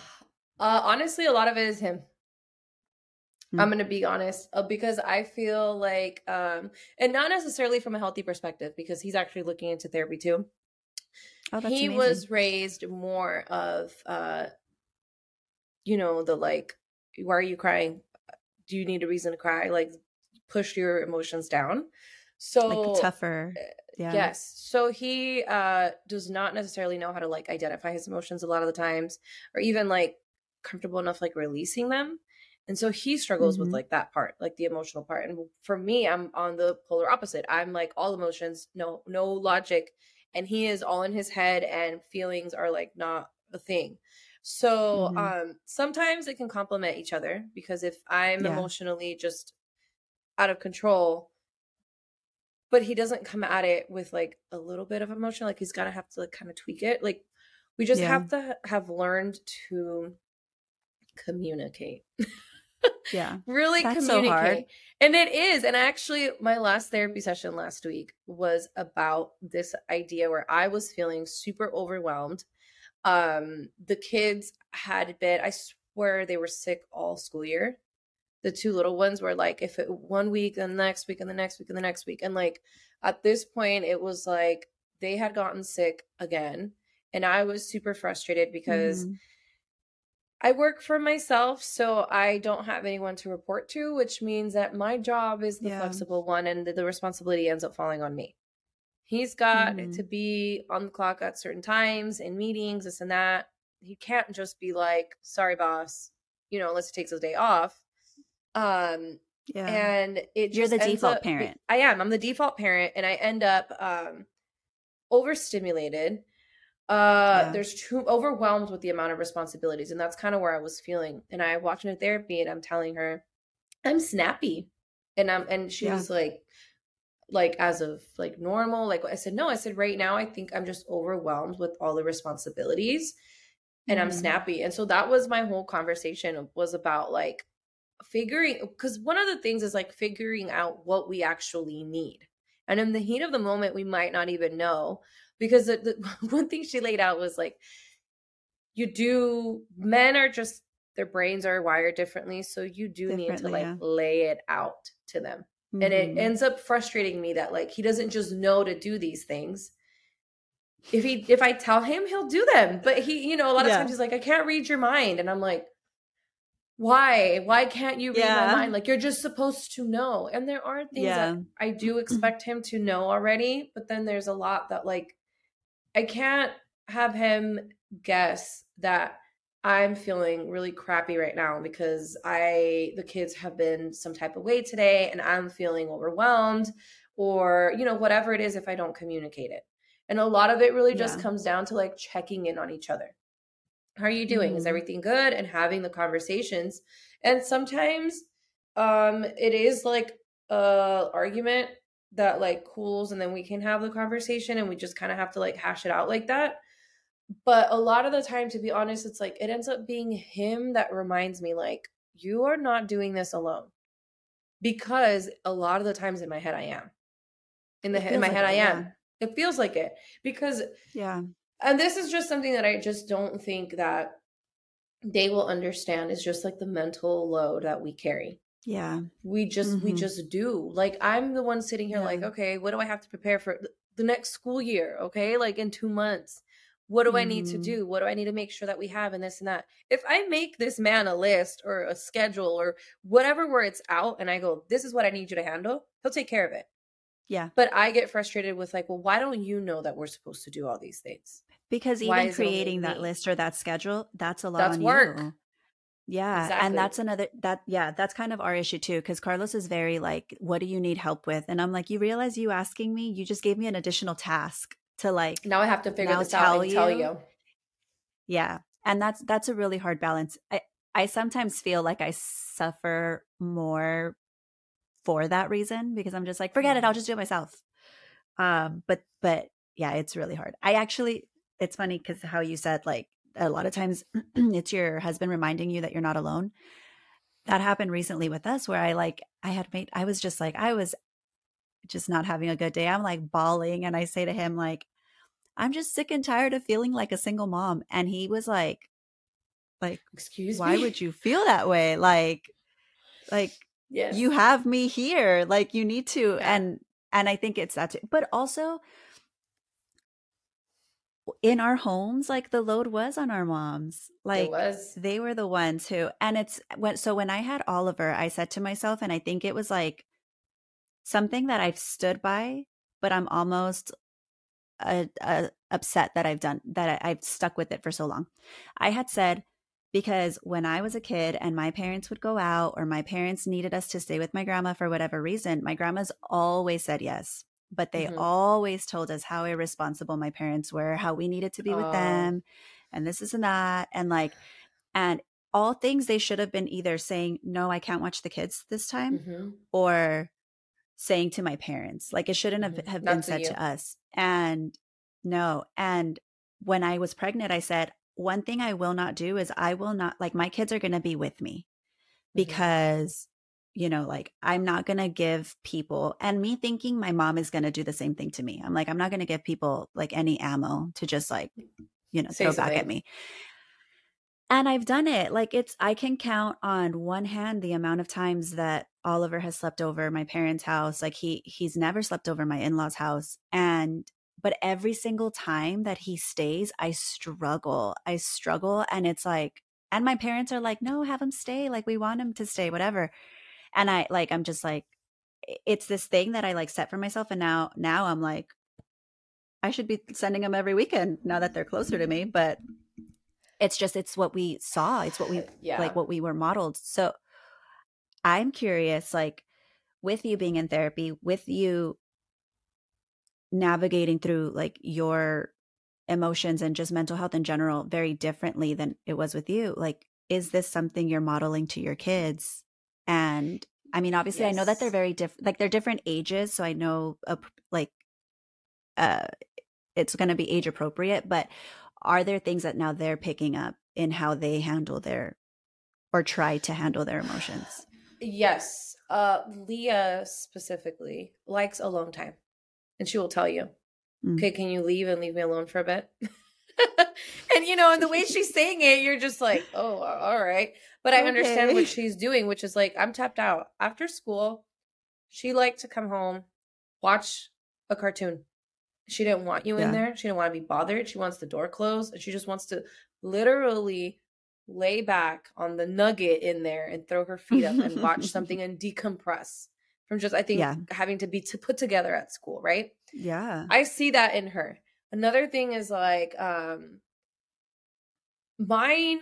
Uh, honestly, a lot of it is him. Mm-hmm. I'm going to be honest uh, because I feel like, um, and not necessarily from a healthy perspective, because he's actually looking into therapy too. Oh, that's he amazing. Was raised more of, uh, you know, the like, why are you crying? Do you need a reason to cry? Like push your emotions down. So like tougher. Yeah. Yes. So he uh, does not necessarily know how to like identify his emotions a lot of the times, or even like comfortable enough, like releasing them. And so he struggles mm-hmm. with like that part, like the emotional part. And for me, I'm on the polar opposite. I'm like all emotions, no, no logic. And he is all in his head and feelings are like not a thing. So mm-hmm. um, sometimes it can complement each other because if I'm yeah. emotionally just out of control, but he doesn't come at it with like a little bit of emotion, like he's gonna have to like kind of tweak it. Like we just yeah. have to have learned to communicate. Yeah, really That's communicate. So hard. And it is. And actually, my last therapy session last week was about this idea where I was feeling super overwhelmed. Um, the kids had been, I swear they were sick all school year. The two little ones were like, if it one week and the next week and the next week and the next week. And like, at this point it was like, they had gotten sick again. And I was super frustrated because mm-hmm. I work for myself. So I don't have anyone to report to, which means that my job is the yeah. flexible one and the, the responsibility ends up falling on me. He's got mm-hmm. to be on the clock at certain times in meetings, this and that. He can't just be like, sorry, boss, you know, unless he takes his day off. Um, yeah. And it You're the default up, parent. I am. I'm the default parent. And I end up um, overstimulated. Uh, yeah. There's too overwhelmed with the amount of responsibilities. And that's kind of where I was feeling. And I walked into therapy and I'm telling her, I'm snappy. And I'm, and she yeah. was like, like as of like normal, like I said, no, I said, right now, I think I'm just overwhelmed with all the responsibilities and mm-hmm. I'm snappy. And so that was my whole conversation was about like figuring, because one of the things is like figuring out what we actually need. And in the heat of the moment, we might not even know, because the, the one thing she laid out was like, you do, men are just, their brains are wired differently. So you do need to like yeah. lay it out to them. And it ends up frustrating me that like, he doesn't just know to do these things. If he, if I tell him, he'll do them, but he, you know, a lot of yeah. times he's like, I can't read your mind. And I'm like, why, why can't you read yeah. my mind? Like, you're just supposed to know. And there are things yeah. that I do expect him to know already, but then there's a lot that like, I can't have him guess that I'm feeling really crappy right now because I, the kids have been some type of way today and I'm feeling overwhelmed or, you know, whatever it is, if I don't communicate it. And a lot of it really just yeah. comes down to like checking in on each other. How are you doing? Mm-hmm. Is everything good? And having the conversations. And sometimes um, it is like a argument that like cools and then we can have the conversation and we just kind of have to like hash it out like that. But a lot of the time, to be honest, it's like it ends up being him that reminds me, like, you are not doing this alone. Because a lot of the times in my head, I am. In the he- in my like head, it, I am. Yeah. It feels like it. Because, yeah. And this is just something that I just don't think that they will understand. It's just like the mental load that we carry. Yeah. We just, mm-hmm. we just do. Like, I'm the one sitting here yeah. like, okay, what do I have to prepare for the next school year? Okay. Like in two months. What do mm-hmm. I need to do? What do I need to make sure that we have and this and that? If I make this man a list or a schedule or whatever where it's out and I go, this is what I need you to handle, he'll take care of it. Yeah. But I get frustrated with like, well, why don't you know that we're supposed to do all these things? Because even creating that list or that schedule, that's a lot on you. That's work. Yeah. Exactly. And that's another, that, yeah, that's kind of our issue too. Cause Carlos is very like, what do you need help with? And I'm like, you realize you asking me, you just gave me an additional task to like, now I have to figure this out and tell you. Yeah. And that's, that's a really hard balance. I, I sometimes feel like I suffer more for that reason because I'm just like, forget it, I'll just do it myself. Um, but, but yeah, it's really hard. I actually, it's funny because how you said, like, a lot of times it's your husband reminding you that you're not alone. That happened recently with us where I like, I had made, I was just like, I was just not having a good day. I'm like bawling. And I say to him, like, I'm just sick and tired of feeling like a single mom. And he was like, like, excuse why me? Why would you feel that way? Like, like, yes. You have me here, like you need to. Yeah. And, and I think it's that too. But also in our homes, like the load was on our moms, like they were the ones who, and it's when, so when I had Oliver, I said to myself, and I think it was like something that I've stood by, but I'm almost a, a upset that I've done that. I, I've stuck with it for so long. I had said, because when I was a kid and my parents would go out or my parents needed us to stay with my grandma for whatever reason, my grandmas always said yes, but they mm-hmm. always told us how irresponsible my parents were, how we needed to be oh. with them and this is and that. And like, and all things they should have been either saying, no, I can't watch the kids this time mm-hmm. or saying to my parents, like it shouldn't mm-hmm. have, have been said you. to us. And no. And when I was pregnant, I said, one thing I will not do is I will not, like my kids are going to be with me because, mm-hmm. you know, like I'm not going to give people, and me thinking my mom is going to do the same thing to me. I'm like, I'm not going to give people like any ammo to just like, you know, Say throw something. back at me. And I've done it. Like it's, I can count on one hand the amount of times that Oliver has slept over my parents' house. Like he, he's never slept over my in-laws' house. And But every single time that he stays, I struggle. I struggle. And it's like, and my parents are like, no, have him stay. Like we want him to stay, whatever. And I like, I'm just like, it's this thing that I like set for myself. And now, now I'm like, I should be sending them every weekend now that they're closer to me. But it's just, it's what we saw. It's what we, yeah. like what we were modeled. So I'm curious, like with you being in therapy, with you navigating through like your emotions and just mental health in general very differently than it was with you. Like, is this something you're modeling to your kids? And I mean, obviously yes. I know that they're very different, like they're different ages. So I know uh, like uh, it's going to be age appropriate, but are there things that now they're picking up in how they handle their, or try to handle their emotions? Yes. Uh, Leah specifically likes alone time. And she will tell you, okay, can you leave and leave me alone for a bit? And, you know, and the way she's saying it, you're just like, oh, all right. But I okay. understand what she's doing, which is like, I'm tapped out. After school, she liked to come home, watch a cartoon. She didn't want you yeah. in there. She didn't want to be bothered. She wants the door closed. And she just wants to literally lay back on the nugget in there and throw her feet up and watch something and decompress. From just, I think, yeah. having to be to put together at school, right? Yeah. I see that in her. Another thing is like, um, mine,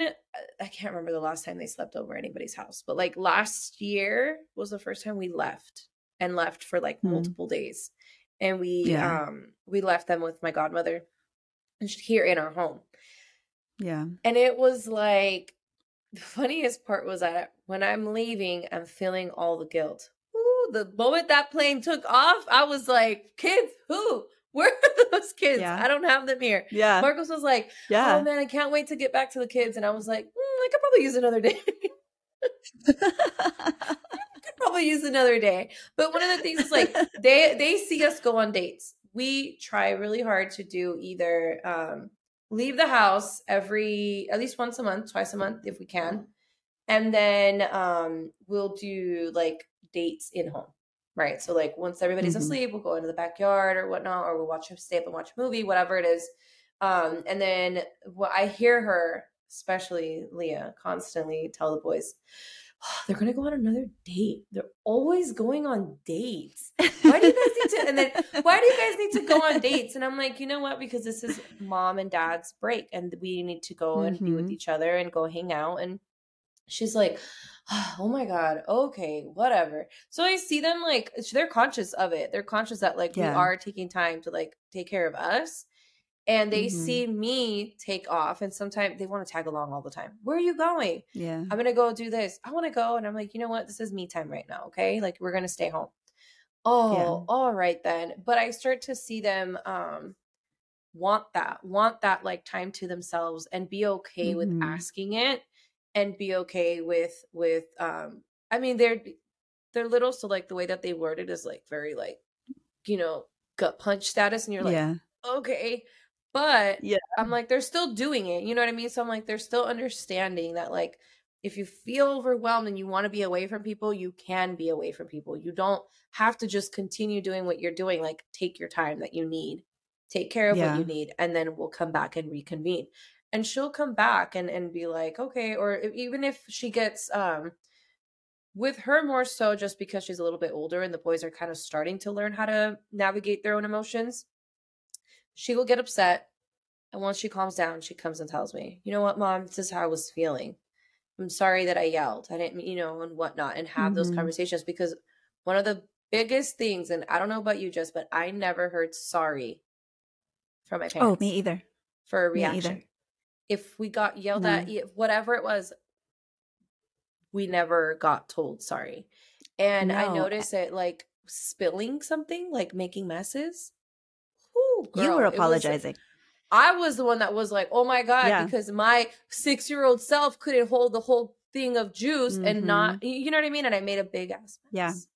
I can't remember the last time they slept over anybody's house, but like last year was the first time we left and left for like mm-hmm. multiple days. And we, yeah. um, we left them with my godmother and here in our home. Yeah. And it was like, the funniest part was that when I'm leaving, I'm feeling all the guilt. The moment that plane took off, I was like, kids, who? Where are those kids? Yeah. I don't have them here. Yeah. Marcos was like, yeah. oh man, I can't wait to get back to the kids. And I was like, mm, I could probably use another day. I could probably use another day. But one of the things is like, they, they see us go on dates. We try really hard to do either um, leave the house every, at least once a month, twice a month if we can. And then um, we'll do like, dates in home, right? So like once everybody's mm-hmm. asleep, we'll go into the backyard or whatnot, or we'll watch him stay up and watch a movie, whatever it is. Um, and then what I hear her, especially Leah, constantly tell the boys, they're going to go on another date. They're always going on dates. Why do you guys need to, and then why do you guys need to go on dates? And I'm like, you know what? Because this is mom and dad's break and we need to go and mm-hmm. be with each other and go hang out. And she's like, oh my God. Okay. Whatever. So I see them like, they're conscious of it. They're conscious that like yeah. we are taking time to like take care of us. And they mm-hmm. see me take off, and sometimes they want to tag along all the time. Where are you going? Yeah. I'm going to go do this. I want to go. And I'm like, you know what? This is me time right now. Okay. Like we're going to stay home. Oh, yeah. All right then. But I start to see them um, want that, want that like time to themselves and be okay mm-hmm. with asking it and be okay with, with, um, I mean, they're, they're little. So like the way that they word it is like very like, you know, gut punch status. And you're like, yeah. okay. But yeah. I'm like, they're still doing it. You know what I mean? So I'm like, they're still understanding that like, if you feel overwhelmed and you want to be away from people, you can be away from people. You don't have to just continue doing what you're doing. Like take your time that you need, take care of yeah. what you need, and then we'll come back and reconvene. And she'll come back and, and be like, okay. Or if, even if she gets, um, with her more so just because she's a little bit older and the boys are kind of starting to learn how to navigate their own emotions. She will get upset. And once she calms down, she comes and tells me, you know what, mom, this is how I was feeling. I'm sorry that I yelled. I didn't, you know, and whatnot, and have mm-hmm. those conversations, because one of the biggest things, and I don't know about you, Jess, but I never heard sorry from my parents. Oh, me either. For a reaction. If we got yelled no. at, whatever it was, we never got told sorry. And no. I noticed it like spilling something, like making messes. Girl, you were apologizing. Was, I was the one that was like, oh my God, yeah. because my six-year-old self couldn't hold the whole thing of juice mm-hmm. and not, you know what I mean? And I made a big ass mess.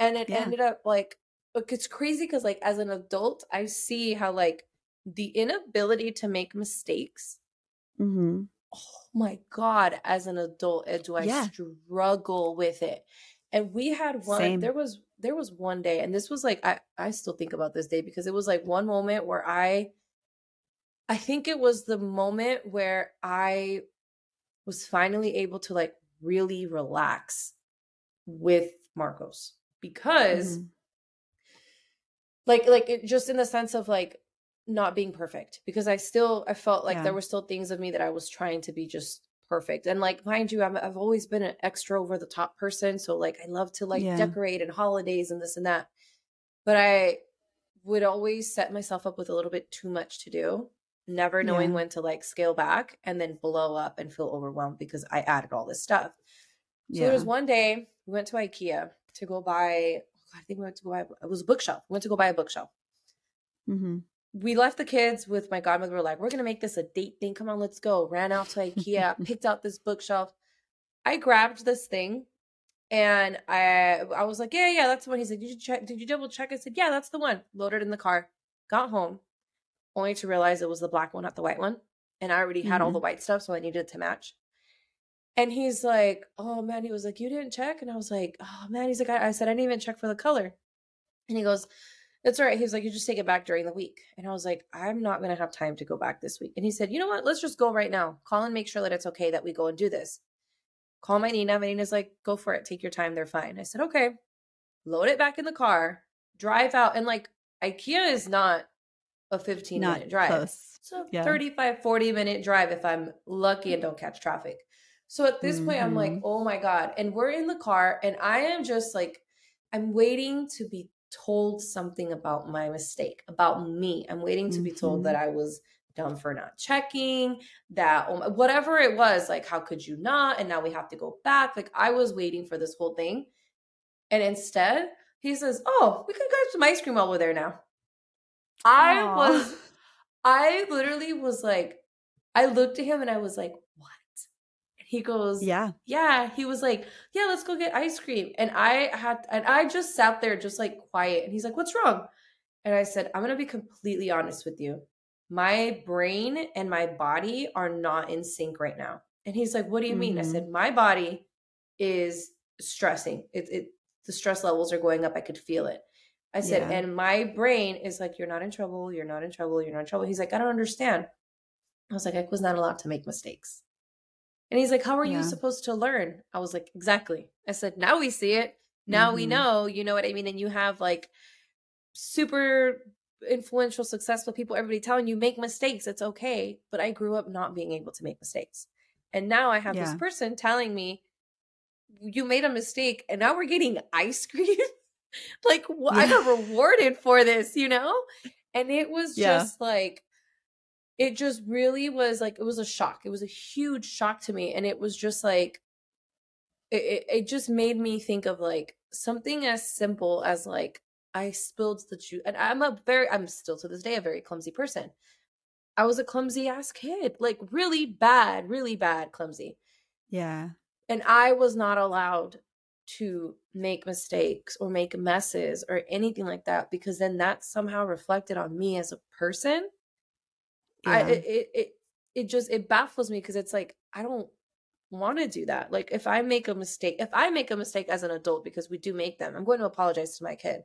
Yeah. And it yeah. ended up like, it's crazy because like as an adult, I see how like the inability to make mistakes. Mm-hmm. Oh my God, as an adult, do I yeah. struggle with it. And we had one, Same. there was, there was one day, and this was like, I, I still think about this day because it was like one moment where I, I think it was the moment where I was finally able to like really relax with Marcos, because mm-hmm. like, like it just in the sense of like not being perfect, because I still, I felt like yeah. there were still things of me that I was trying to be just perfect. And like, mind you, I'm, I've always been an extra over the top person. So like, I love to like yeah. decorate and holidays and this and that, but I would always set myself up with a little bit too much to do, never knowing yeah. when to like scale back and then blow up and feel overwhelmed because I added all this stuff. So yeah. there was one day we went to IKEA to go buy, I think we went to go buy, it was a bookshelf. We went to go buy a bookshelf. Mm-hmm. We left the kids with my godmother. We were like, we're going to make this a date thing. Come on, let's go. Ran out to IKEA, picked out this bookshelf. I grabbed this thing and I I was like, yeah, yeah, that's the one. He said, did you check? Did you double check? I said, yeah, that's the one. Loaded in the car, got home, only to realize it was the black one, not the white one. And I already had mm-hmm. all the white stuff, so I needed it to match. And he's like, oh man, he was like, you didn't check? And I was like, oh man, he's like, I, I said, I didn't even check for the color. And he goes, that's all right. He was like, you just take it back during the week. And I was like, I'm not going to have time to go back this week. And he said, you know what? Let's just go right now. Call and make sure that it's okay that we go and do this. Call my Nina. My Nina's like, go for it. Take your time. They're fine. I said, okay. Load it back in the car. Drive out. And like, IKEA is not a fifteen-minute drive. Close. It's a yeah. thirty-five, forty-minute drive if I'm lucky and don't catch traffic. So at this mm-hmm. point, I'm like, oh my God. And we're in the car. And I am just like, I'm waiting to be told something about my mistake, about me. I'm waiting to be told mm-hmm. that I was dumb for not checking, that whatever it was, like, how could you not? And now we have to go back. Like, I was waiting for this whole thing. And instead he says, oh, we can grab some ice cream while we're there now. Aww. I was, I literally was like, I looked at him and I was like, what? And he goes, yeah, yeah. He was like, yeah, let's go get ice cream. And I had, and I just sat there just like quiet. And he's like, what's wrong? And I said, I'm going to be completely honest with you. My brain and my body are not in sync right now. And he's like, what do you mean? Mm-hmm. I said, my body is stressing. It, it, the stress levels are going up. I could feel it. I said, yeah. and my brain is like, you're not in trouble. You're not in trouble. You're not in trouble. He's like, I don't understand. I was like, I was not allowed to make mistakes. And he's like, how are yeah. you supposed to learn? I was like, exactly. I said, now we see it. Now mm-hmm. we know, you know what I mean? And you have like super influential, successful people, everybody telling you make mistakes. It's okay. But I grew up not being able to make mistakes. And now I have yeah. this person telling me, you made a mistake and now we're getting ice cream. Like, well, yeah. I got rewarded for this, you know? And it was yeah. just like, it just really was like, it was a shock. It was a huge shock to me. And it was just like, it, it just made me think of like something as simple as like, I spilled the juice. And I'm a very, I'm still to this day, a very clumsy person. I was a clumsy ass kid, like really bad, really bad clumsy. Yeah. And I was not allowed to make mistakes or make messes or anything like that, because then that somehow reflected on me as a person. Yeah. I, it, it, it just, it baffles me, because it's like, I don't want to do that. Like if I make a mistake, if I make a mistake as an adult, because we do make them, I'm going to apologize to my kid.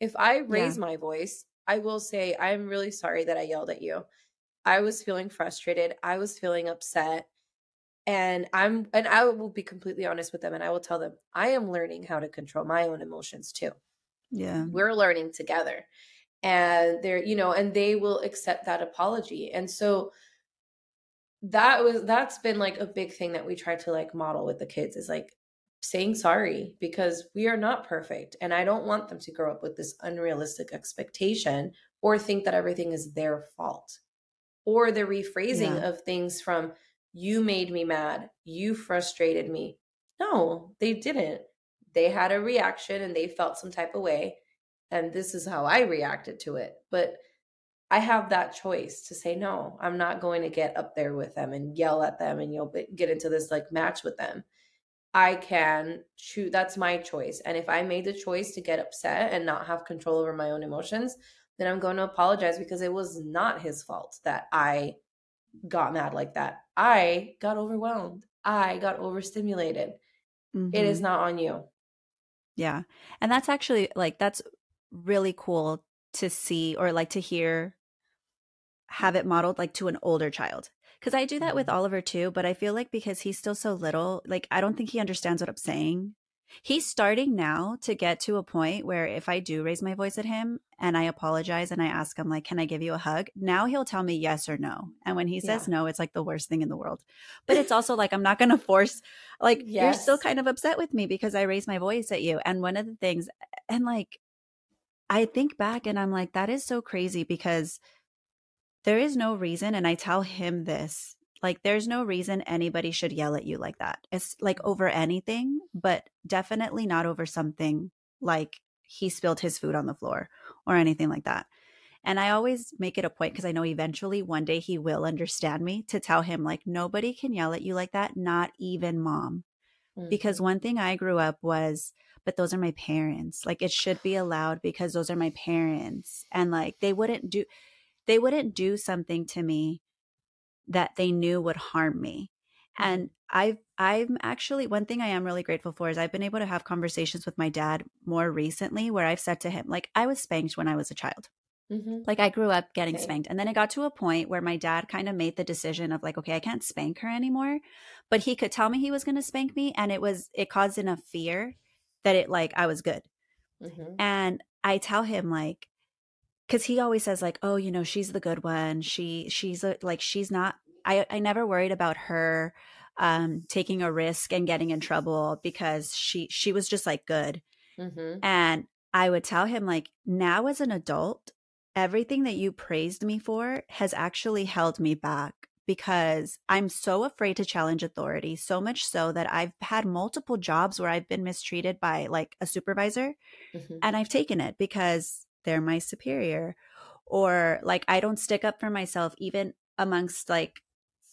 If I raise yeah. my voice, I will say, I'm really sorry that I yelled at you. I was feeling frustrated. I was feeling upset. And I'm, and I will be completely honest with them, and I will tell them, I am learning how to control my own emotions too. Yeah. We're learning together. And they're, you know, and they will accept that apology. And so that was, that's been like a big thing that we try to like model with the kids, is like saying sorry, because we are not perfect. And I don't want them to grow up with this unrealistic expectation or think that everything is their fault, or the rephrasing yeah. of things from, you made me mad, you frustrated me. No, they didn't. They had a reaction and they felt some type of way. And this is how I reacted to it. But I have that choice to say, no, I'm not going to get up there with them and yell at them and you'll get into this like match with them. I can choose. That's my choice. And if I made the choice to get upset and not have control over my own emotions, then I'm going to apologize, because it was not his fault that I got mad like that. I got overwhelmed. I got overstimulated. Mm-hmm. It is not on you. Yeah. And that's actually like, that's really cool to see, or like to hear, have it modeled like to an older child. Because I do that with Oliver too, but I feel like because he's still so little, like I don't think he understands what I'm saying. He's starting now to get to a point where if I do raise my voice at him and I apologize and I ask him like, can I give you a hug? Now he'll tell me yes or no. And when he says yeah. no, it's like the worst thing in the world. But it's also like, I'm not going to force, like, yes. you're still kind of upset with me because I raised my voice at you. And one of the things, and like, I think back and I'm like, that is so crazy, because there is no reason. And I tell him this, like, there's no reason anybody should yell at you like that. It's like over anything, but definitely not over something like he spilled his food on the floor or anything like that. And I always make it a point, because I know eventually one day he will understand me, to tell him like, nobody can yell at you like that, not even mom. Mm-hmm. Because one thing I grew up was, but those are my parents. Like it should be allowed because those are my parents. And like they wouldn't do, they wouldn't do something to me that they knew would harm me. And I've, I'm actually, one thing I am really grateful for is I've been able to have conversations with my dad more recently, where I've said to him, like, I was spanked when I was a child. Mm-hmm. Like I grew up getting okay. spanked. And then it got to a point where my dad kind of made the decision of like, okay, I can't spank her anymore, but he could tell me he was going to spank me. And it was, it caused enough fear that it like, I was good. Mm-hmm. And I tell him like, because he always says like, oh, you know, she's the good one. She, she's a, like, she's not, I, I never worried about her um, taking a risk and getting in trouble because she, she was just like good. Mm-hmm. And I would tell him like, now as an adult, everything that you praised me for has actually held me back, because I'm so afraid to challenge authority, so much so that I've had multiple jobs where I've been mistreated by like a supervisor mm-hmm. and I've taken it because they're my superior, or like I don't stick up for myself even amongst like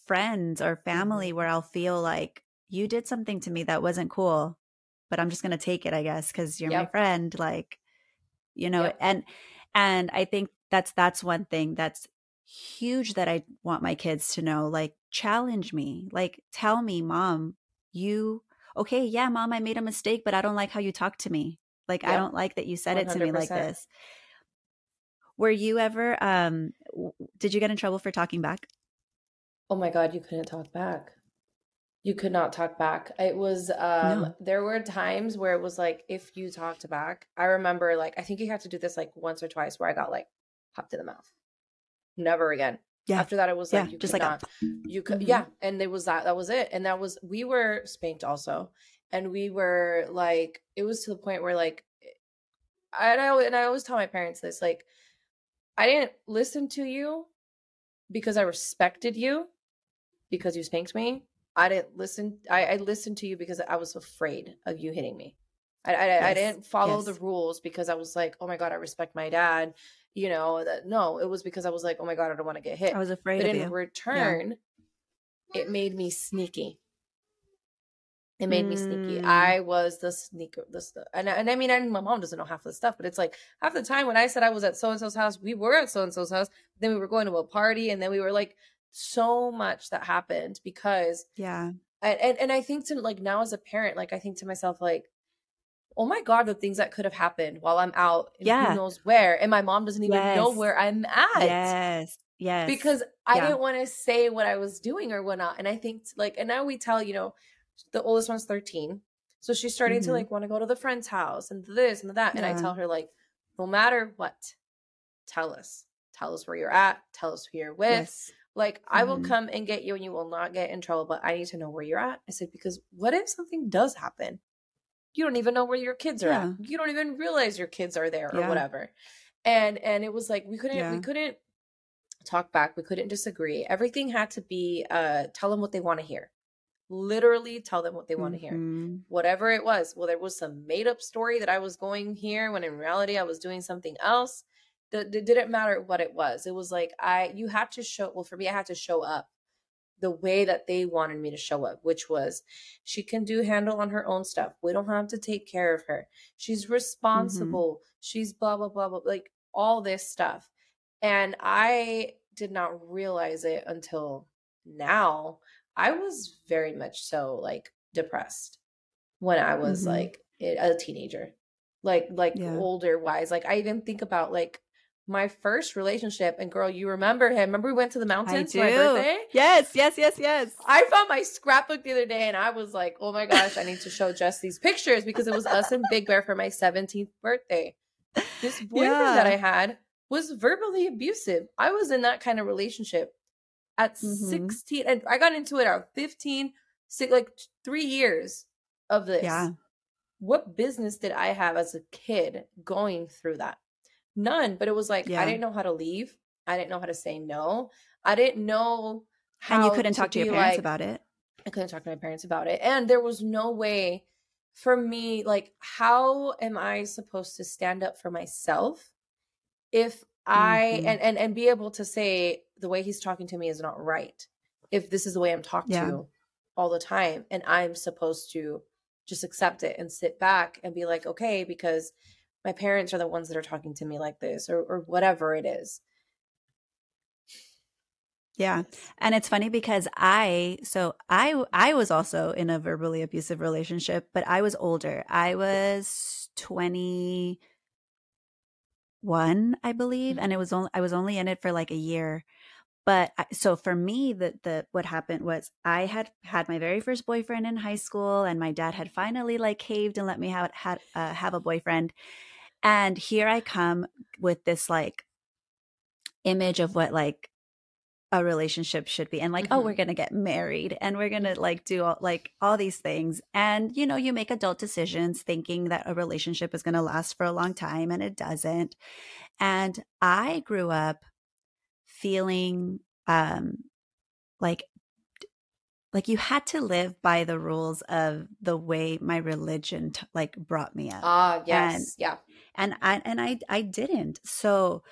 friends or family, where I'll feel like you did something to me that wasn't cool, but I'm just going to take it, I guess, because you're yep. my friend, like, you know, yep. and and I think that's that's one thing that's huge that I want my kids to know, like challenge me, like tell me, mom, you okay, yeah, mom, I made a mistake, but I don't like how you talk to me. Like, yep. I don't like that you said one hundred percent. It to me like this. Were you ever, um, w- did you get in trouble for talking back? Oh my God, you couldn't talk back. You could not talk back. It was, um, no. There were times where it was like, if you talked back, I remember like, I think you had to do this like once or twice where I got like popped in the mouth. Never again. Yeah. After that, it was yeah. like, you just could like not, a... you could, mm-hmm. yeah. And it was that, that was it. And that was, we were spanked also. And we were like, it was to the point where like, I, and I, and I always tell my parents this, like, I didn't listen to you because I respected you because you spanked me. I didn't listen. I, I listened to you because I was afraid of you hitting me. I, I, yes. I didn't follow yes. the rules because I was like, oh my God, I respect my dad. You know, that, no, it was because I was like, oh my God, I don't want to get hit. I was afraid but of you. But in return, yeah. it made me sneaky. It made mm. me sneaky. I was the sneaker. The st- and, and I mean, I, my mom doesn't know half of the stuff, but it's like half the time when I said I was at so-and-so's house, we were at so-and-so's house. Then we were going to a party and then we were like so much that happened because yeah. And, and, and I think to like now as a parent, like I think to myself, like, oh my God, the things that could have happened while I'm out and yeah. who knows where. And my mom doesn't even yes. know where I'm at. Yes. Yes. Because I yeah. didn't want to say what I was doing or whatnot. And I think like, and now we tell, you know, the oldest one's thirteen. So she's starting mm-hmm. to like want to go to the friend's house and this and that. Yeah. And I tell her like, no matter what, tell us. Tell us where you're at. Tell us who you're with. Yes. Like mm-hmm. I will come and get you and you will not get in trouble. But I need to know where you're at. I said, because what if something does happen? You don't even know where your kids are yeah. at. You don't even realize your kids are there or yeah. whatever. And and it was like, we couldn't, yeah. we couldn't talk back. We couldn't disagree. Everything had to be, uh, tell them what they want to hear. Literally tell them what they want to hear, mm-hmm. whatever it was. Well, there was some made up story that I was going here when in reality I was doing something else. That didn't matter what it was. It was like, I, you had to show, well, for me, I had to show up the way that they wanted me to show up, which was she can do handle on her own stuff. We don't have to take care of her. She's responsible. Mm-hmm. She's blah, blah, blah, blah, like all this stuff. And I did not realize it until now. I was very much so like depressed when I was mm-hmm. like a teenager, like, like yeah. older wise. Like I even think about like my first relationship and girl, you remember him. Remember we went to the mountains for my birthday? Yes, yes, yes, yes. I found my scrapbook the other day and I was like, oh my gosh, I need to show Jess these pictures because it was us and Big Bear for my seventeenth birthday. This boyfriend yeah. that I had was verbally abusive. I was in that kind of relationship. At mm-hmm. sixteen, and I got into it at fifteen, six, like three years of this. Yeah. What business did I have as a kid going through that? None, but it was like, yeah. I didn't know how to leave. I didn't know how to say no. I didn't know how. And you couldn't to talk to your parents like, about it. I couldn't talk to my parents about it. And there was no way for me, like, how am I supposed to stand up for myself if I mm-hmm. and, and and be able to say the way he's talking to me is not right. If this is the way I'm talked yeah. to all the time and I'm supposed to just accept it and sit back and be like, okay, because my parents are the ones that are talking to me like this or, or whatever it is. Yeah. And it's funny because I, so I, I was also in a verbally abusive relationship, but I was older. I was twenty one, I believe. And it was only, I was only in it for like a year. But I, so for me, the, the, what happened was I had had my very first boyfriend in high school and my dad had finally like caved and let me have, had, uh, have a boyfriend. And here I come with this like image of what like a relationship should be. And like, mm-hmm. oh, we're going to get married and we're going to like do all, like all these things. And, you know, you make adult decisions thinking that a relationship is going to last for a long time and it doesn't. And I grew up feeling um, like, like you had to live by the rules of the way my religion t- like brought me up. Ah, uh, yes. And, yeah. And I, and I, I didn't. So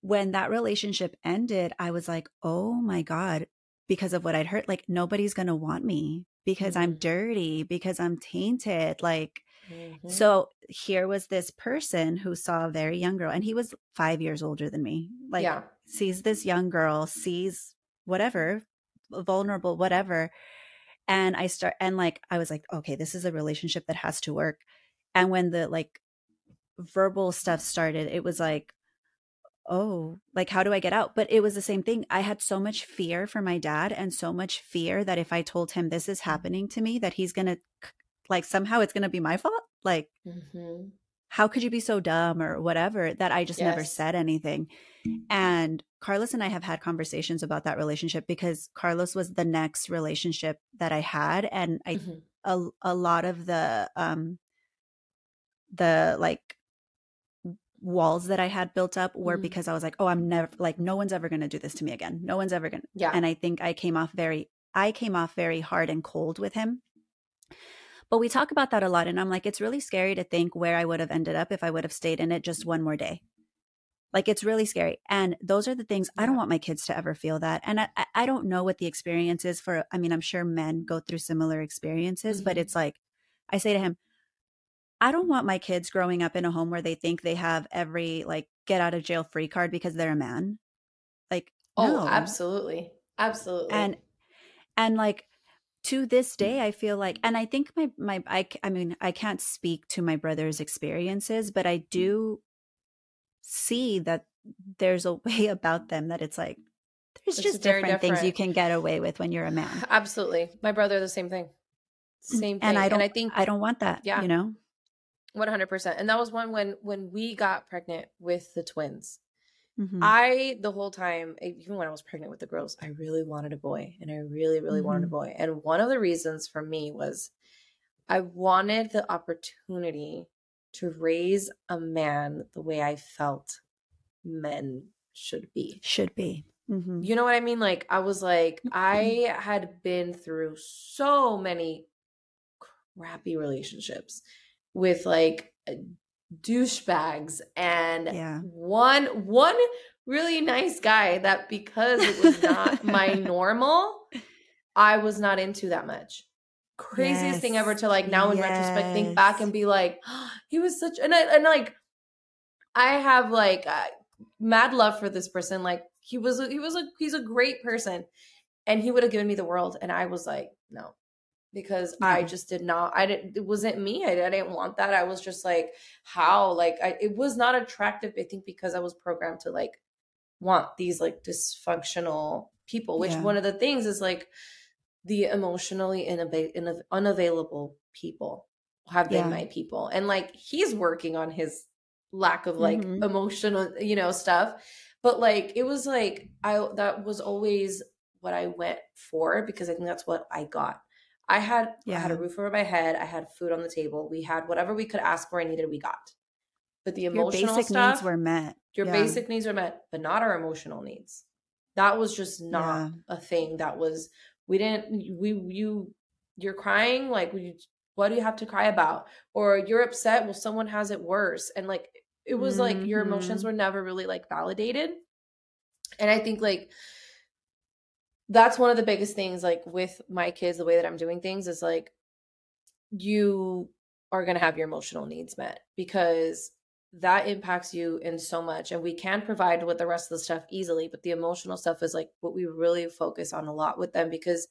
when that relationship ended, I was like, oh my God, because of what I'd heard, like nobody's going to want me because mm-hmm. I'm dirty, because I'm tainted. Like, mm-hmm. so here was this person who saw a very young girl and he was five years older than me, like yeah. sees this young girl, sees whatever, vulnerable, whatever. And I start, and like, I was like, okay, this is a relationship that has to work. And when the like verbal stuff started, it was like, oh, like, how do I get out? But it was the same thing. I had so much fear for my dad and so much fear that if I told him this is happening to me, that he's going to, like, somehow it's going to be my fault. Like, mm-hmm. how could you be so dumb or whatever, that I just yes. never said anything. And Carlos and I have had conversations about that relationship, because Carlos was the next relationship that I had. And I, mm-hmm. a, a lot of the, um, the like, walls that I had built up were mm-hmm. because I was like, oh, I'm never, like, no one's ever going to do this to me again. No one's ever going to. Yeah. And I think I came off very, I came off very hard and cold with him. But we talk about that a lot. And I'm like, it's really scary to think where I would have ended up if I would have stayed in it just one more day. Like, it's really scary. And those are the things yeah. I don't want my kids to ever feel that. And I, I don't know what the experience is for, I mean, I'm sure men go through similar experiences, mm-hmm. but it's like, I say to him, I don't want my kids growing up in a home where they think they have every, like, get out of jail free card because they're a man. Like, oh, no. absolutely. Absolutely. And, and like, to this day, I feel like, and I think my, my, I, I mean, I can't speak to my brother's experiences, but I do see that there's a way about them that it's like, there's it's just different, different things you can get away with when you're a man. Absolutely. My brother, the same thing. Same thing. And I don't, and I think, I don't want that, yeah. you know? one hundred percent. And that was one when when we got pregnant with the twins. Mm-hmm. I, the whole time, even when I was pregnant with the girls, I really wanted a boy. And I really, really mm-hmm. wanted a boy. And one of the reasons for me was I wanted the opportunity to raise a man the way I felt men should be. Should be. Mm-hmm. You know what I mean? Like, I was like, mm-hmm. I had been through so many crappy relationships with, like, douchebags and yeah. one one really nice guy that, because it was not my normal, I was not into that much. Craziest yes. thing ever to, like, now in yes. retrospect, think back and be like, oh, he was such, and, I, and like, I have, like, uh, mad love for this person. Like, he was, he was, a, he's a great person, and he would have given me the world. And I was like, no. Because yeah. I just did not, I didn't, it wasn't me. I, I didn't want that. I was just like, how, like, I, it was not attractive, I think, because I was programmed to, like, want these, like, dysfunctional people, which yeah. one of the things is, like, the emotionally inava- in- unavailable people have been yeah. my people. And, like, he's working on his lack of, like, mm-hmm. emotional, you know, stuff. But, like, it was like, I, that was always what I went for, because I think that's what I got. I had yeah. I had a roof over my head. I had food on the table. We had whatever we could ask for and needed, we got. But the emotional your basic stuff, needs were met. Your yeah. basic needs were met, but not our emotional needs. That was just not yeah. a thing. That was, we didn't, we, you, you're crying. Like, what do you have to cry about? Or you're upset. Well, someone has it worse. And, like, it was mm-hmm. like your emotions were never really, like, validated. And I think, like, that's one of the biggest things, like, with my kids, the way that I'm doing things is, like, you are going to have your emotional needs met, because that impacts you in so much. And we can provide with the rest of the stuff easily, but the emotional stuff is, like, what we really focus on a lot with them, because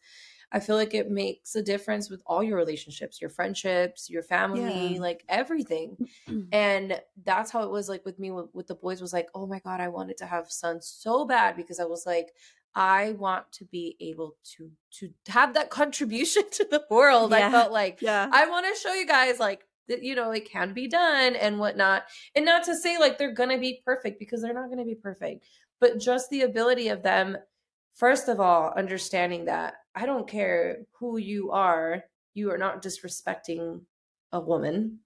I feel like it makes a difference with all your relationships, your friendships, your family, yeah. like, everything. And that's how it was, like, with me with, with the boys, was like, oh my God, I wanted to have sons so bad, because I was like, I want to be able to to have that contribution to the world. Yeah. I felt like yeah. I want to show you guys, like, that, you know, it can be done and whatnot. And not to say, like, they're going to be perfect, because they're not going to be perfect, but just the ability of them, first of all, understanding that I don't care who you are, you are not disrespecting a woman.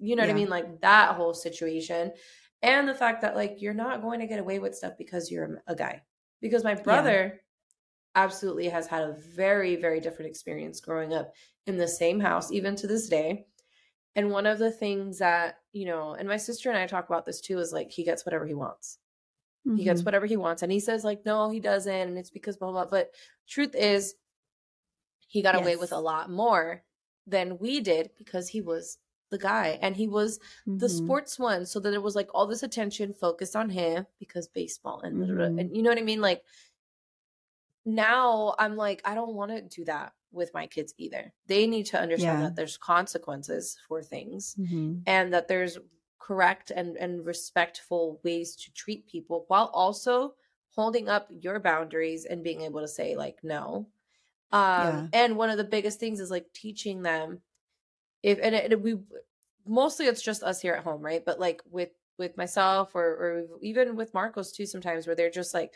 You know yeah. what I mean? Like, that whole situation, and the fact that, like, you're not going to get away with stuff because you're a guy. Because my brother yeah. absolutely has had a very, very different experience growing up in the same house, even to this day. And one of the things that, you know, and my sister and I talk about this too, is, like, he gets whatever he wants. Mm-hmm. He gets whatever he wants. And he says, like, no, he doesn't. And it's because blah, blah, blah. But truth is, he got yes. away with a lot more than we did, because he was the guy, and he was mm-hmm. the sports one, so that it was, like, all this attention focused on him because baseball and, mm-hmm. and you know what I mean? Like, now I'm like, I don't want to do that with my kids either. They need to understand yeah. that there's consequences for things, mm-hmm. and that there's correct and, and respectful ways to treat people while also holding up your boundaries and being able to say like, no. Um, yeah. And one of the biggest things is like teaching them if, and, and we, mostly it's just us here at home. Right. But like with, with myself or, or even with Marcos too, sometimes where they're just like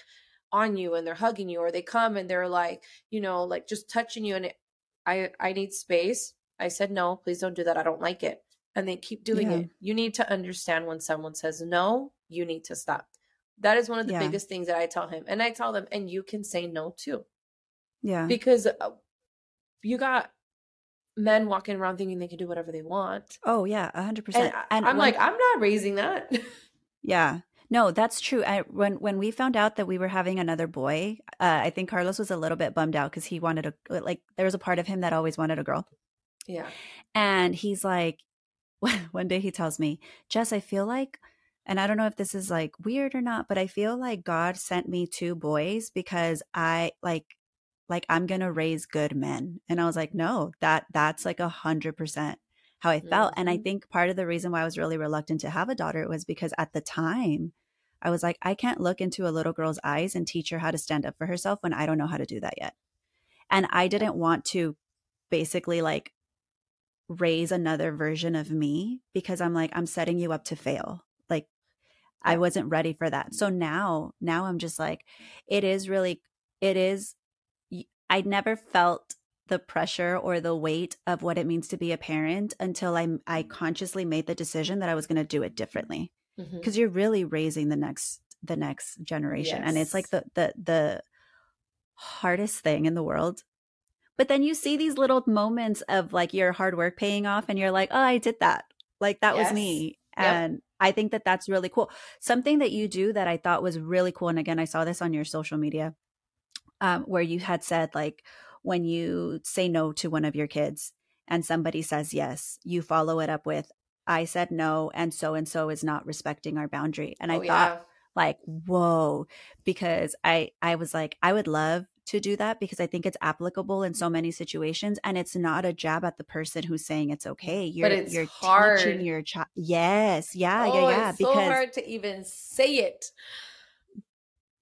on you and they're hugging you, or they come and they're like, you know, like just touching you. And it, I, I need space. I said, no, please don't do that. I don't like it. And they keep doing yeah. it. You need to understand when someone says, no, you need to stop. That is one of the yeah. biggest things that I tell him. And I tell them, and you can say no too. Yeah. Because you got men walking around thinking they can do whatever they want. Oh yeah. A hundred percent. And I'm like, I'm not raising that. Yeah. No, that's true. I, when when we found out that we were having another boy, uh, I think Carlos was a little bit bummed out because he wanted a, like, there was a part of him that always wanted a girl. Yeah. And he's like, one day he tells me, Jess, I feel like, and I don't know if this is like weird or not, but I feel like God sent me two boys because I like, like I'm going to raise good men. And I was like, no, that that's like a hundred percent how I felt. Mm-hmm. And I think part of the reason why I was really reluctant to have a daughter was because at the time I was like, I can't look into a little girl's eyes and teach her how to stand up for herself when I don't know how to do that yet. And I didn't want to basically like raise another version of me because I'm like, I'm setting you up to fail. Like I wasn't ready for that. So now, now I'm just like, it is really, it is, I never felt the pressure or the weight of what it means to be a parent until I, I consciously made the decision that I was going to do it differently. Mm-hmm. Cause you're really raising the next, the next generation. Yes. And it's like the, the, the hardest thing in the world. But then you see these little moments of like your hard work paying off and you're like, oh, I did that. Like that yes. was me. And yep. I think that that's really cool. Something that you do that I thought was really cool. And again, I saw this on your social media um, where you had said like when you say no to one of your kids and somebody says yes, you follow it up with, I said no and so-and-so is not respecting our boundary. And oh, I yeah. thought like, whoa, because I, I was like, I would love to do that because I think it's applicable in so many situations, and it's not a jab at the person who's saying it's okay. You're, but it's you're hard. Teaching your child. Yes, yeah, oh, yeah, yeah. It's because so hard to even say it.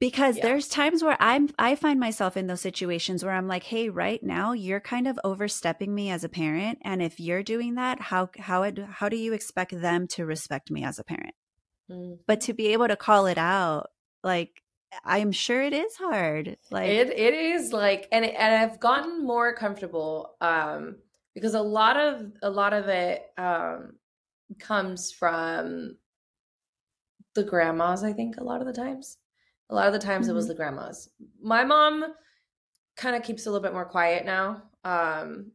Because yeah. there's times where I'm, I find myself in those situations where I'm like, hey, right now you're kind of overstepping me as a parent, and if you're doing that, how how it, how do you expect them to respect me as a parent? Mm. But to be able to call it out, like. I'm sure it is hard. Like it, it is like, and and I've gotten more comfortable um, because a lot of a lot of it um, comes from the grandmas. I think a lot of the times, a lot of the times mm-hmm. it was the grandmas. My mom kind of keeps a little bit more quiet now, um,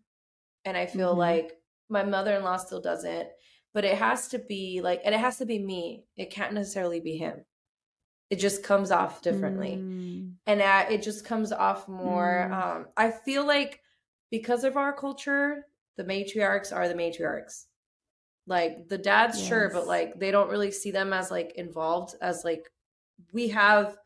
and I feel mm-hmm. like my mother-in-law still doesn't. But it has to be like, and it has to be me. It can't necessarily be him. It just comes off differently. Mm. And uh, it just comes off more. Mm. Um, I feel like because of our culture, the matriarchs are the matriarchs. Like the dads, yes. sure, but like they don't really see them as like involved as like we have.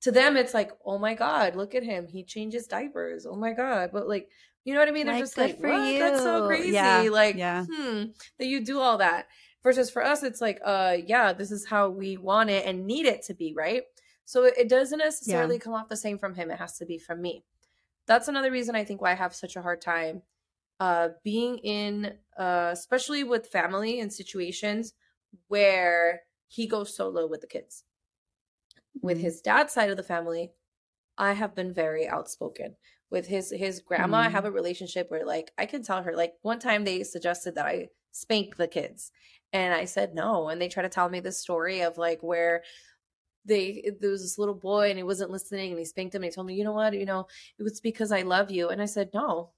To them, it's like, oh my God, look at him. He changes diapers. Oh my God. But like, you know what I mean? They're like, just like, for what? You. That's so crazy. Yeah. Like, yeah. hmm, that you do all that. Versus for us, it's like, uh, yeah, this is how we want it and need it to be, right? So it doesn't necessarily yeah. come off the same from him. It has to be from me. That's another reason I think why I have such a hard time uh, being in, uh, especially with family and situations where he goes solo with the kids. With his dad's side of the family, I have been very outspoken. With his his grandma, mm. I have a relationship where, like, I can tell her, like, one time they suggested that I spank the kids. And I said no. And they try to tell me this story of like where they there was this little boy and he wasn't listening and he spanked him and he told me, you know what, you know, it was because I love you. And I said, no.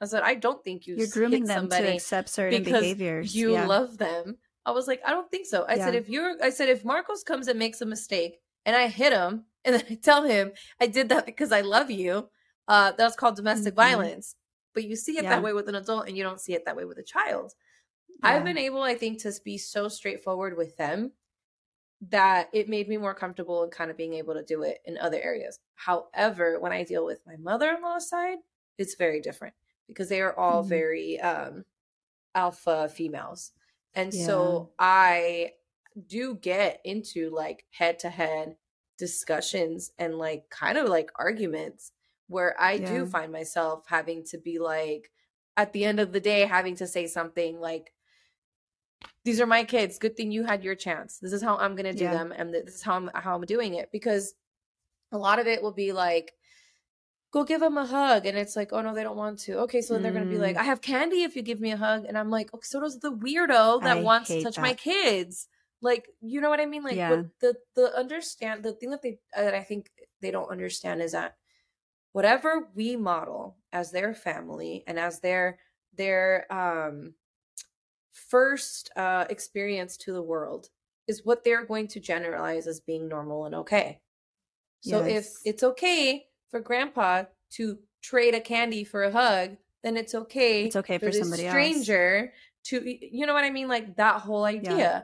I said, I don't think you You're grooming them to accept certain behaviors. You yeah. love them. I was like, I don't think so. I yeah. said, if you're I said, if Marcos comes and makes a mistake and I hit him and then I tell him I did that because I love you, uh, that's called domestic mm-hmm. violence. But you see it yeah. that way with an adult and you don't see it that way with a child. Yeah. I've been able, I think, to be so straightforward with them that it made me more comfortable in kind of being able to do it in other areas. However, when I deal with my mother-in-law's side, it's very different because they are all mm-hmm. very um, alpha females. And yeah. so I do get into like head to head discussions and like kind of like arguments where I yeah. do find myself having to be like, at the end of the day, having to say something like, these are my kids. Good thing you had your chance. This is how I'm going to do yeah. them. And this is how I'm, how I'm doing it. Because a lot of it will be like, go give them a hug. And it's like, oh no, they don't want to. Okay. So then mm. they're going to be like, I have candy if you give me a hug. And I'm like, okay, so does the weirdo that I wants to touch that. my kids. Like, you know what I mean? Like yeah. the, the understand, the thing that they, that I think they don't understand is that whatever we model as their family and as their, their, um, first uh, experience to the world is what they're going to generalize as being normal and okay. So yes. if it's okay for grandpa to trade a candy for a hug, then it's okay, it's okay for, for somebody stranger else. To, you know what I mean? Like that whole idea. Yeah.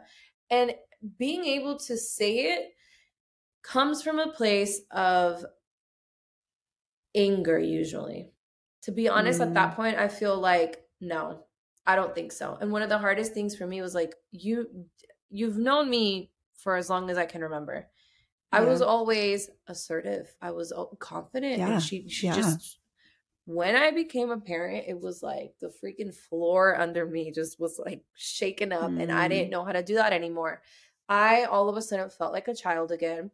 And being able to say it comes from a place of anger usually. To be honest, mm. at that point, I feel like, no, I don't think so. And one of the hardest things for me was like, you, you've known me for as long as I can remember. Yeah. I was always assertive. I was confident. Yeah. And she, she yeah. just, when I became a parent, it was like the freaking floor under me just was like shaken up. Mm. And I didn't know how to do that anymore. I all of a sudden felt like a child again.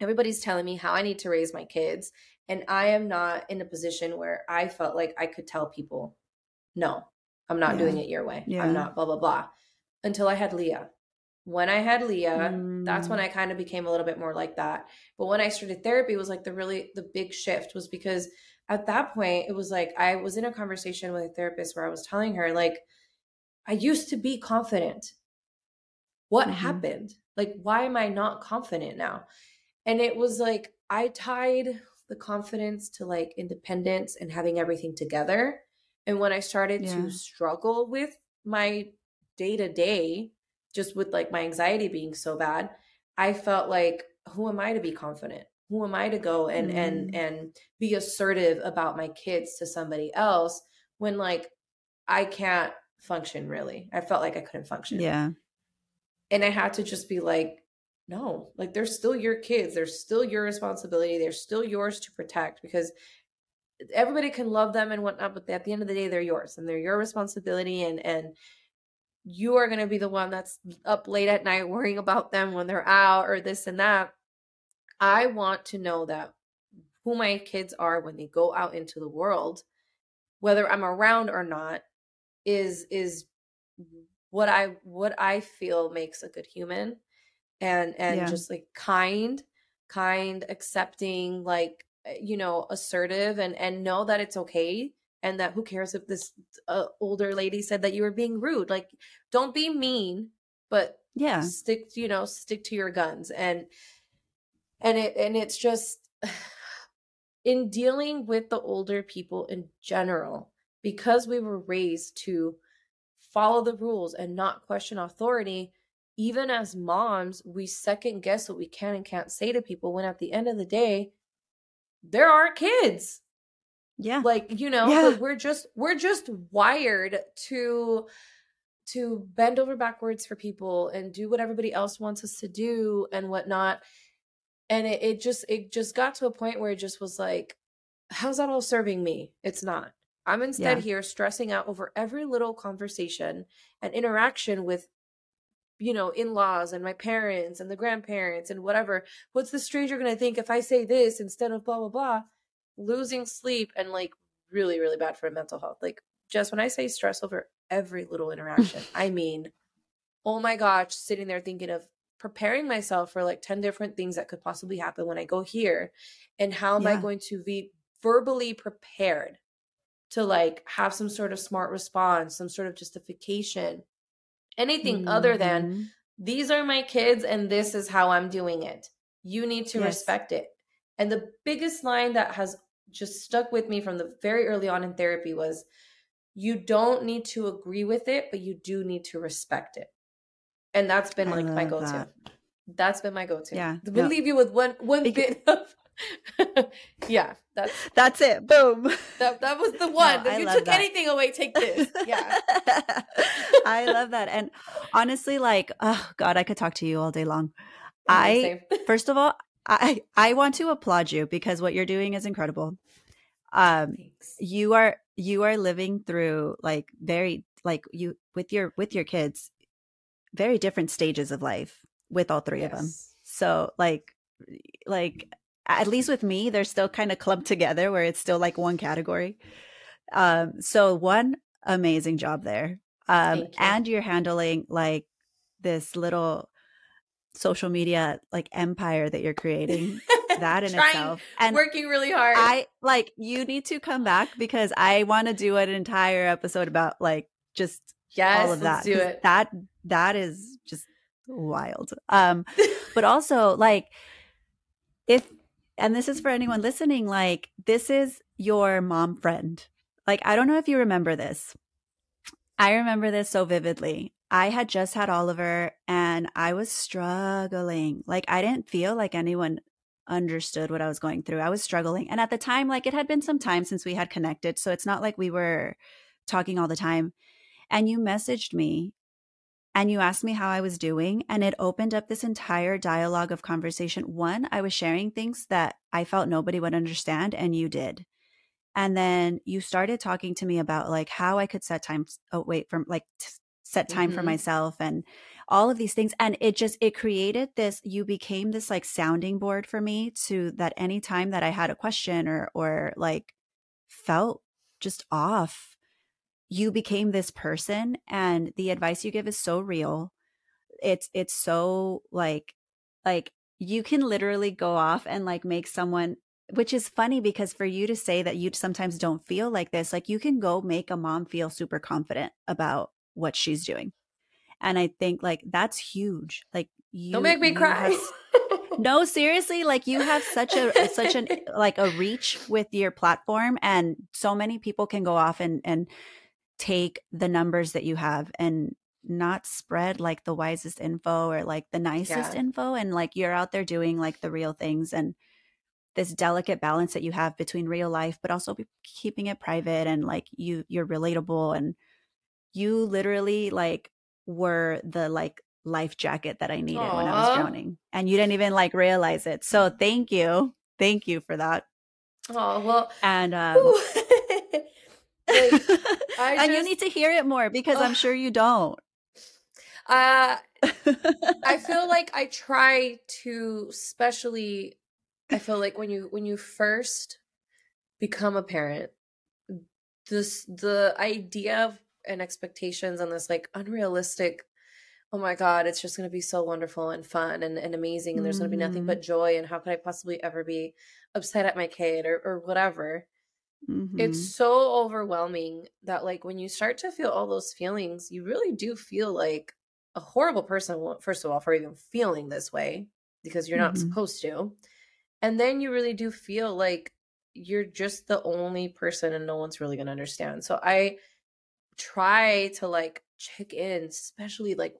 Everybody's telling me how I need to raise my kids. And I am not in a position where I felt like I could tell people, no. I'm not yeah. doing it your way. Yeah. I'm not blah, blah, blah. Until I had Leah. When I had Leah, mm. that's when I kind of became a little bit more like that. But when I started therapy, it was like the really, the big shift was because at that point, it was like, I was in a conversation with a therapist where I was telling her, like, I used to be confident. What mm-hmm. happened? Like, why am I not confident now? And it was like, I tied the confidence to like independence and having everything together. And when I started yeah. to struggle with my day to day, just with like my anxiety being so bad, I felt like, who am I to be confident? Who am I to go and, mm-hmm. and, and be assertive about my kids to somebody else when like, I can't function really. I felt like I couldn't function. Yeah. And I had to just be like, no, like they're still your kids. They're still your responsibility. They're still yours to protect because everybody can love them and whatnot, but at the end of the day, they're yours and they're your responsibility. And, and you are going to be the one that's up late at night worrying about them when they're out or this and that. I want to know that who my kids are when they go out into the world, whether I'm around or not, is, is what I, what I feel makes a good human and, and yeah. just like kind, kind, accepting, like, you know, assertive and, and know that it's okay. And that who cares if this uh, older lady said that you were being rude, like don't be mean, but yeah, stick, you know, stick to your guns. And, and it, and it's just in dealing with the older people in general, because we were raised to follow the rules and not question authority. Even as moms, we second guess what we can and can't say to people when at the end of the day, there are kids. Yeah. Like, you know, yeah. like we're just, we're just wired to, to bend over backwards for people and do what everybody else wants us to do and whatnot. And it, it just, it just got to a point where it just was like, how's that all serving me? It's not. I'm instead yeah. here stressing out over every little conversation and interaction with, you know, in-laws and my parents and the grandparents and whatever. What's the stranger going to think if I say this instead of blah, blah, blah, losing sleep and like really, really bad for mental health. Like just when I say stress over every little interaction, I mean, oh my gosh, sitting there thinking of preparing myself for like ten different things that could possibly happen when I go here. And how am yeah. I going to be verbally prepared to like have some sort of smart response, some sort of justification, anything mm-hmm. other than these are my kids and this is how I'm doing it. You need to yes. respect it. And the biggest line that has just stuck with me from the very early on in therapy was you don't need to agree with it, but you do need to respect it. And that's been like my go-to. That. That's been my go-to. Yeah. We'll yeah. leave you with one, one because, bit of Yeah, that's that's it. Boom. That that was the one. No, if you took that. anything away, take this. Yeah. I love that. And honestly, like, oh God, I could talk to you all day long. I first of all, I I want to applaud you because what you're doing is incredible. Um, Thanks. you are you are living through like very like you with your with your kids, very different stages of life with all three yes. of them. So like like. At least with me, they're still kind of clumped together where it's still like one category. Um, so one amazing job there. Um, you. And you're handling like this little social media like empire that you're creating. That in Trying, itself. And working really hard. I like you need to come back because I want to do an entire episode about like just yes, all of that. Let's do it. That that is just wild. Um, but also like if And this is for anyone listening, like this is your mom friend. Like, I don't know if you remember this. I remember this so vividly. I had just had Oliver and I was struggling. Like, I didn't feel like anyone understood what I was going through. I was struggling. And at the time, like it had been some time since we had connected. So it's not like we were talking all the time. And you messaged me and you asked me how I was doing, and it opened up this entire dialogue of conversation. One, I was sharing things that I felt nobody would understand, and you did. And then you started talking to me about like how I could set time, oh wait, from like t- set time mm-hmm. for myself and all of these things. And it just, it created this, you became this like sounding board for me to that any time that I had a question or, or like felt just off. You became this person, and the advice you give is so real. It's it's so like like you can literally go off and like make someone, which is funny because for you to say that you sometimes don't feel like this, like you can go make a mom feel super confident about what she's doing. And I think like that's huge. Like you don't make me cry. Have, no, seriously, like you have such a such an like a reach with your platform, and so many people can go off and and. take the numbers that you have and not spread like the wisest info or like the nicest yeah. info. And like you're out there doing like the real things, and this delicate balance that you have between real life, but also keeping it private. And like you, you're relatable, and you literally like were the like life jacket that I needed Aww. when I was drowning, and you didn't even like realize it. So thank you. Thank you for that. Oh, well, and, um, like, I and just, you need to hear it more because uh, I'm sure you don't. Uh, I feel like I try to, especially, I feel like when you when you first become a parent, this the idea of and expectations on this like unrealistic, oh my God, it's just going to be so wonderful and fun and, and amazing, and mm-hmm. there's going to be nothing but joy, and how could I possibly ever be upset at my kid or or whatever. Mm-hmm. It's so overwhelming that like when you start to feel all those feelings, you really do feel like a horrible person, first of all, for even feeling this way, because you're not mm-hmm. supposed to. And then you really do feel like you're just the only person and no one's really going to understand. So I try to like check in, especially like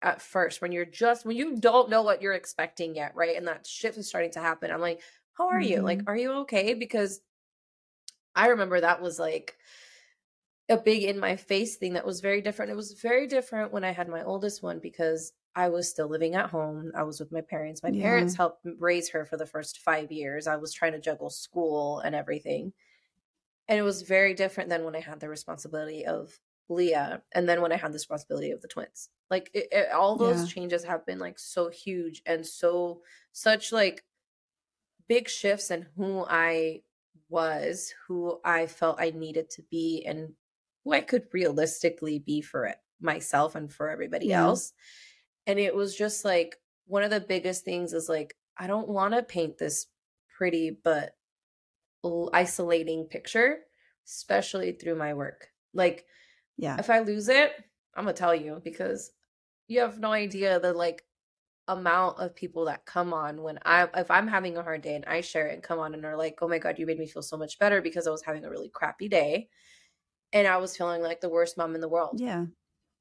at first when you're just, when you don't know what you're expecting yet, right? And that shift is starting to happen. I'm like, how are mm-hmm. you? Like, are you okay? Because I remember that was like a big in my face thing that was very different. It was very different when I had my oldest one because I was still living at home. I was with my parents. My yeah. parents helped raise her for the first five years. I was trying to juggle school and everything. And it was very different than when I had the responsibility of Leah, and then when I had the responsibility of the twins. Like it, it, all those yeah. changes have been like so huge and so such like big shifts in who I was, who I felt I needed to be, and who I could realistically be for it, myself and for everybody yeah. else. And it was just like, one of the biggest things is like, I don't want to paint this pretty, but isolating picture, especially through my work. Like, yeah, if I lose it, I'm going to tell you, because you have no idea the like amount of people that come on when I, if I'm having a hard day and I share it and come on and are like, oh my God, you made me feel so much better because I was having a really crappy day and I was feeling like the worst mom in the world. Yeah.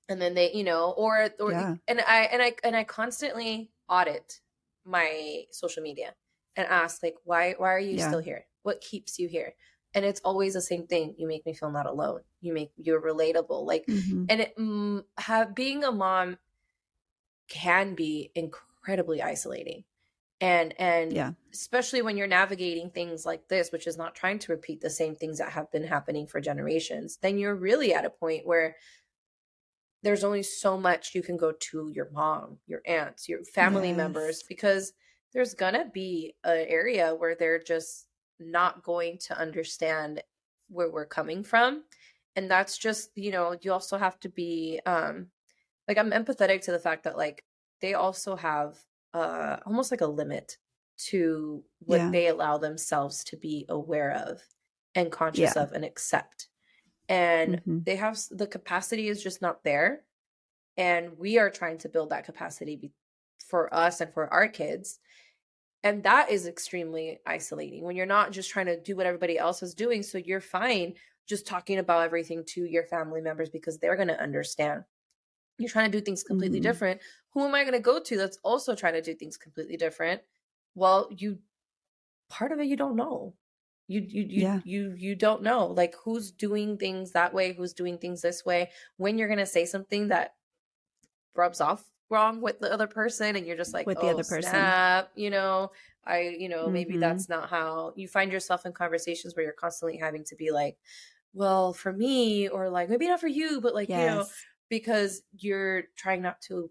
And then they, you know, or, or, yeah. and I, and I, and I constantly audit my social media and ask, like, why why are you yeah. still here? What keeps you here? And it's always the same thing. You make me feel not alone. You make you're relatable. Like, mm-hmm. and it, mm, have, being a mom can be incredibly isolating. And, and yeah. especially when you're navigating things like this, which is not trying to repeat the same things that have been happening for generations, then you're really at a point where there's only so much you can go to your mom, your aunts, your family yes. members, because there's gonna be an area where they're just not going to understand where we're coming from. And that's just, you know, you also have to be, um, like, I'm empathetic to the fact that, like, they also have uh, almost like a limit to what yeah. they allow themselves to be aware of and conscious yeah. of and accept. And mm-hmm. they have, the capacity is just not there. And we are trying to build that capacity be- for us and for our kids. And that is extremely isolating when you're not just trying to do what everybody else is doing. So you're fine just talking about everything to your family members because they're going to understand. You're trying to do things completely mm-hmm. different. Who am I going to go to that's also trying to do things completely different? Well, you, part of it, you don't know. You, you, you, yeah. you, you don't know, like, who's doing things that way, who's doing things this way, when you're going to say something that rubs off wrong with the other person, and you're just like, with the oh, other person. Snap, you know, I, you know, maybe mm-hmm. that's not how you find yourself in conversations where you're constantly having to be like, well, for me, or like, maybe not for you, but like, yes. you know, because you're trying not to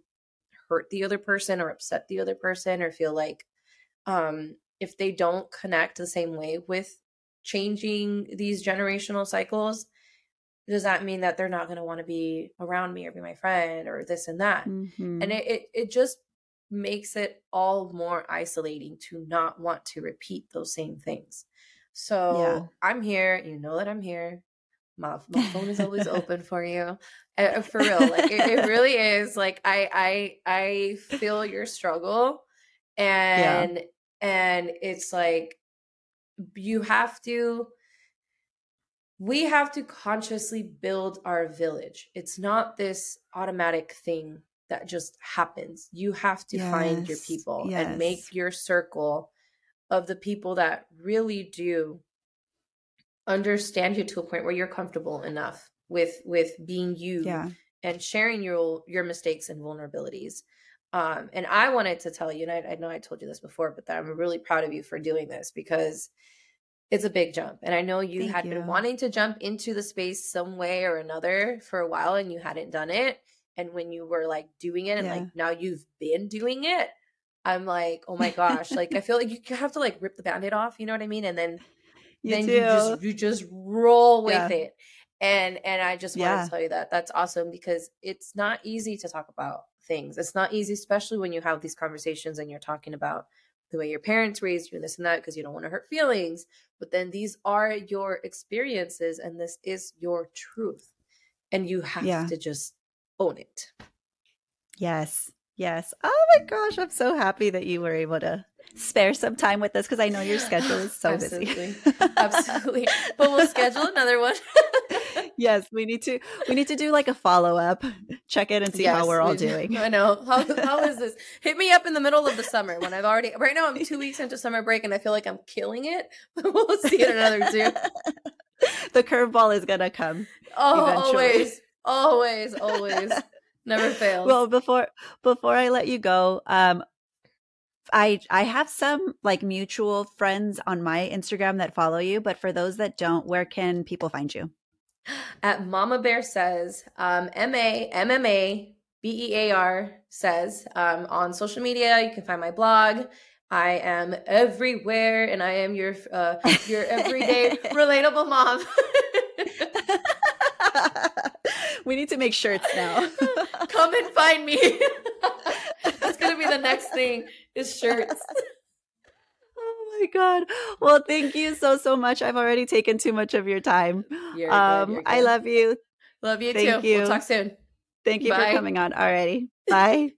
hurt the other person or upset the other person, or feel like, um, if they don't connect the same way with changing these generational cycles, does that mean that they're not going to want to be around me or be my friend or this and that? Mm-hmm. And it, it it just makes it all more isolating to not want to repeat those same things. So yeah. I'm here. You know that I'm here. My, my phone is always open for you. Uh, for real. Like, it, it really is. Like, I, I, I feel your struggle, and, yeah. and it's like, you have to, we have to consciously build our village. It's not this automatic thing that just happens. You have to yes. find your people yes. and make your circle of the people that really do understand you to a point where you're comfortable enough with, with being you yeah. and sharing your, your mistakes and vulnerabilities. Um, and I wanted to tell you, and I, I know I told you this before, but that I'm really proud of you for doing this, because it's a big jump. And I know you Thank had you. been wanting to jump into the space some way or another for a while, and you hadn't done it. And when you were like doing it, and yeah. like now you've been doing it, I'm like, oh my gosh. Like, I feel like you have to like rip the Band-Aid off, you know what I mean? And then, you then do. you just, you just roll yeah. with it. And, and I just want yeah. to tell you that that's awesome, because it's not easy to talk about things. It's not easy, especially when you have these conversations and you're talking about the way your parents raised you and this and that, because you don't want to hurt feelings. But then these are your experiences, and this is your truth, and you have yeah. to just own it. Yes. Yes. Oh my gosh. I'm so happy that you were able to spare some time with us, because I know your schedule is so Absolutely. busy. Absolutely. But we'll schedule another one. Yes. We need to, we need to do like a follow-up, check in and see yes, how we're all we, doing. I know. How, how is this? Hit me up in the middle of the summer when I've already, right now I'm two weeks into summer break and I feel like I'm killing it. We'll see it another two. The curveball is going to come. Oh, eventually. always, always, always. Never fails. Well, before, before I let you go, um, I I have some like mutual friends on my Instagram that follow you, but for those that don't, where can people find you? At Mama Bear Says, um, M A M M A B E A R Says, um, on social media. You can find my blog. I am everywhere, and I am your uh, your everyday relatable mom. We need to make shirts now. Come and find me. That's going to be the next thing, is shirts. Oh my God. Well, thank you so, so much. I've already taken too much of your time. You're um, good, you're good. I love you. Love you thank too. You. We'll talk soon. Thank you Bye. for coming on already. Bye.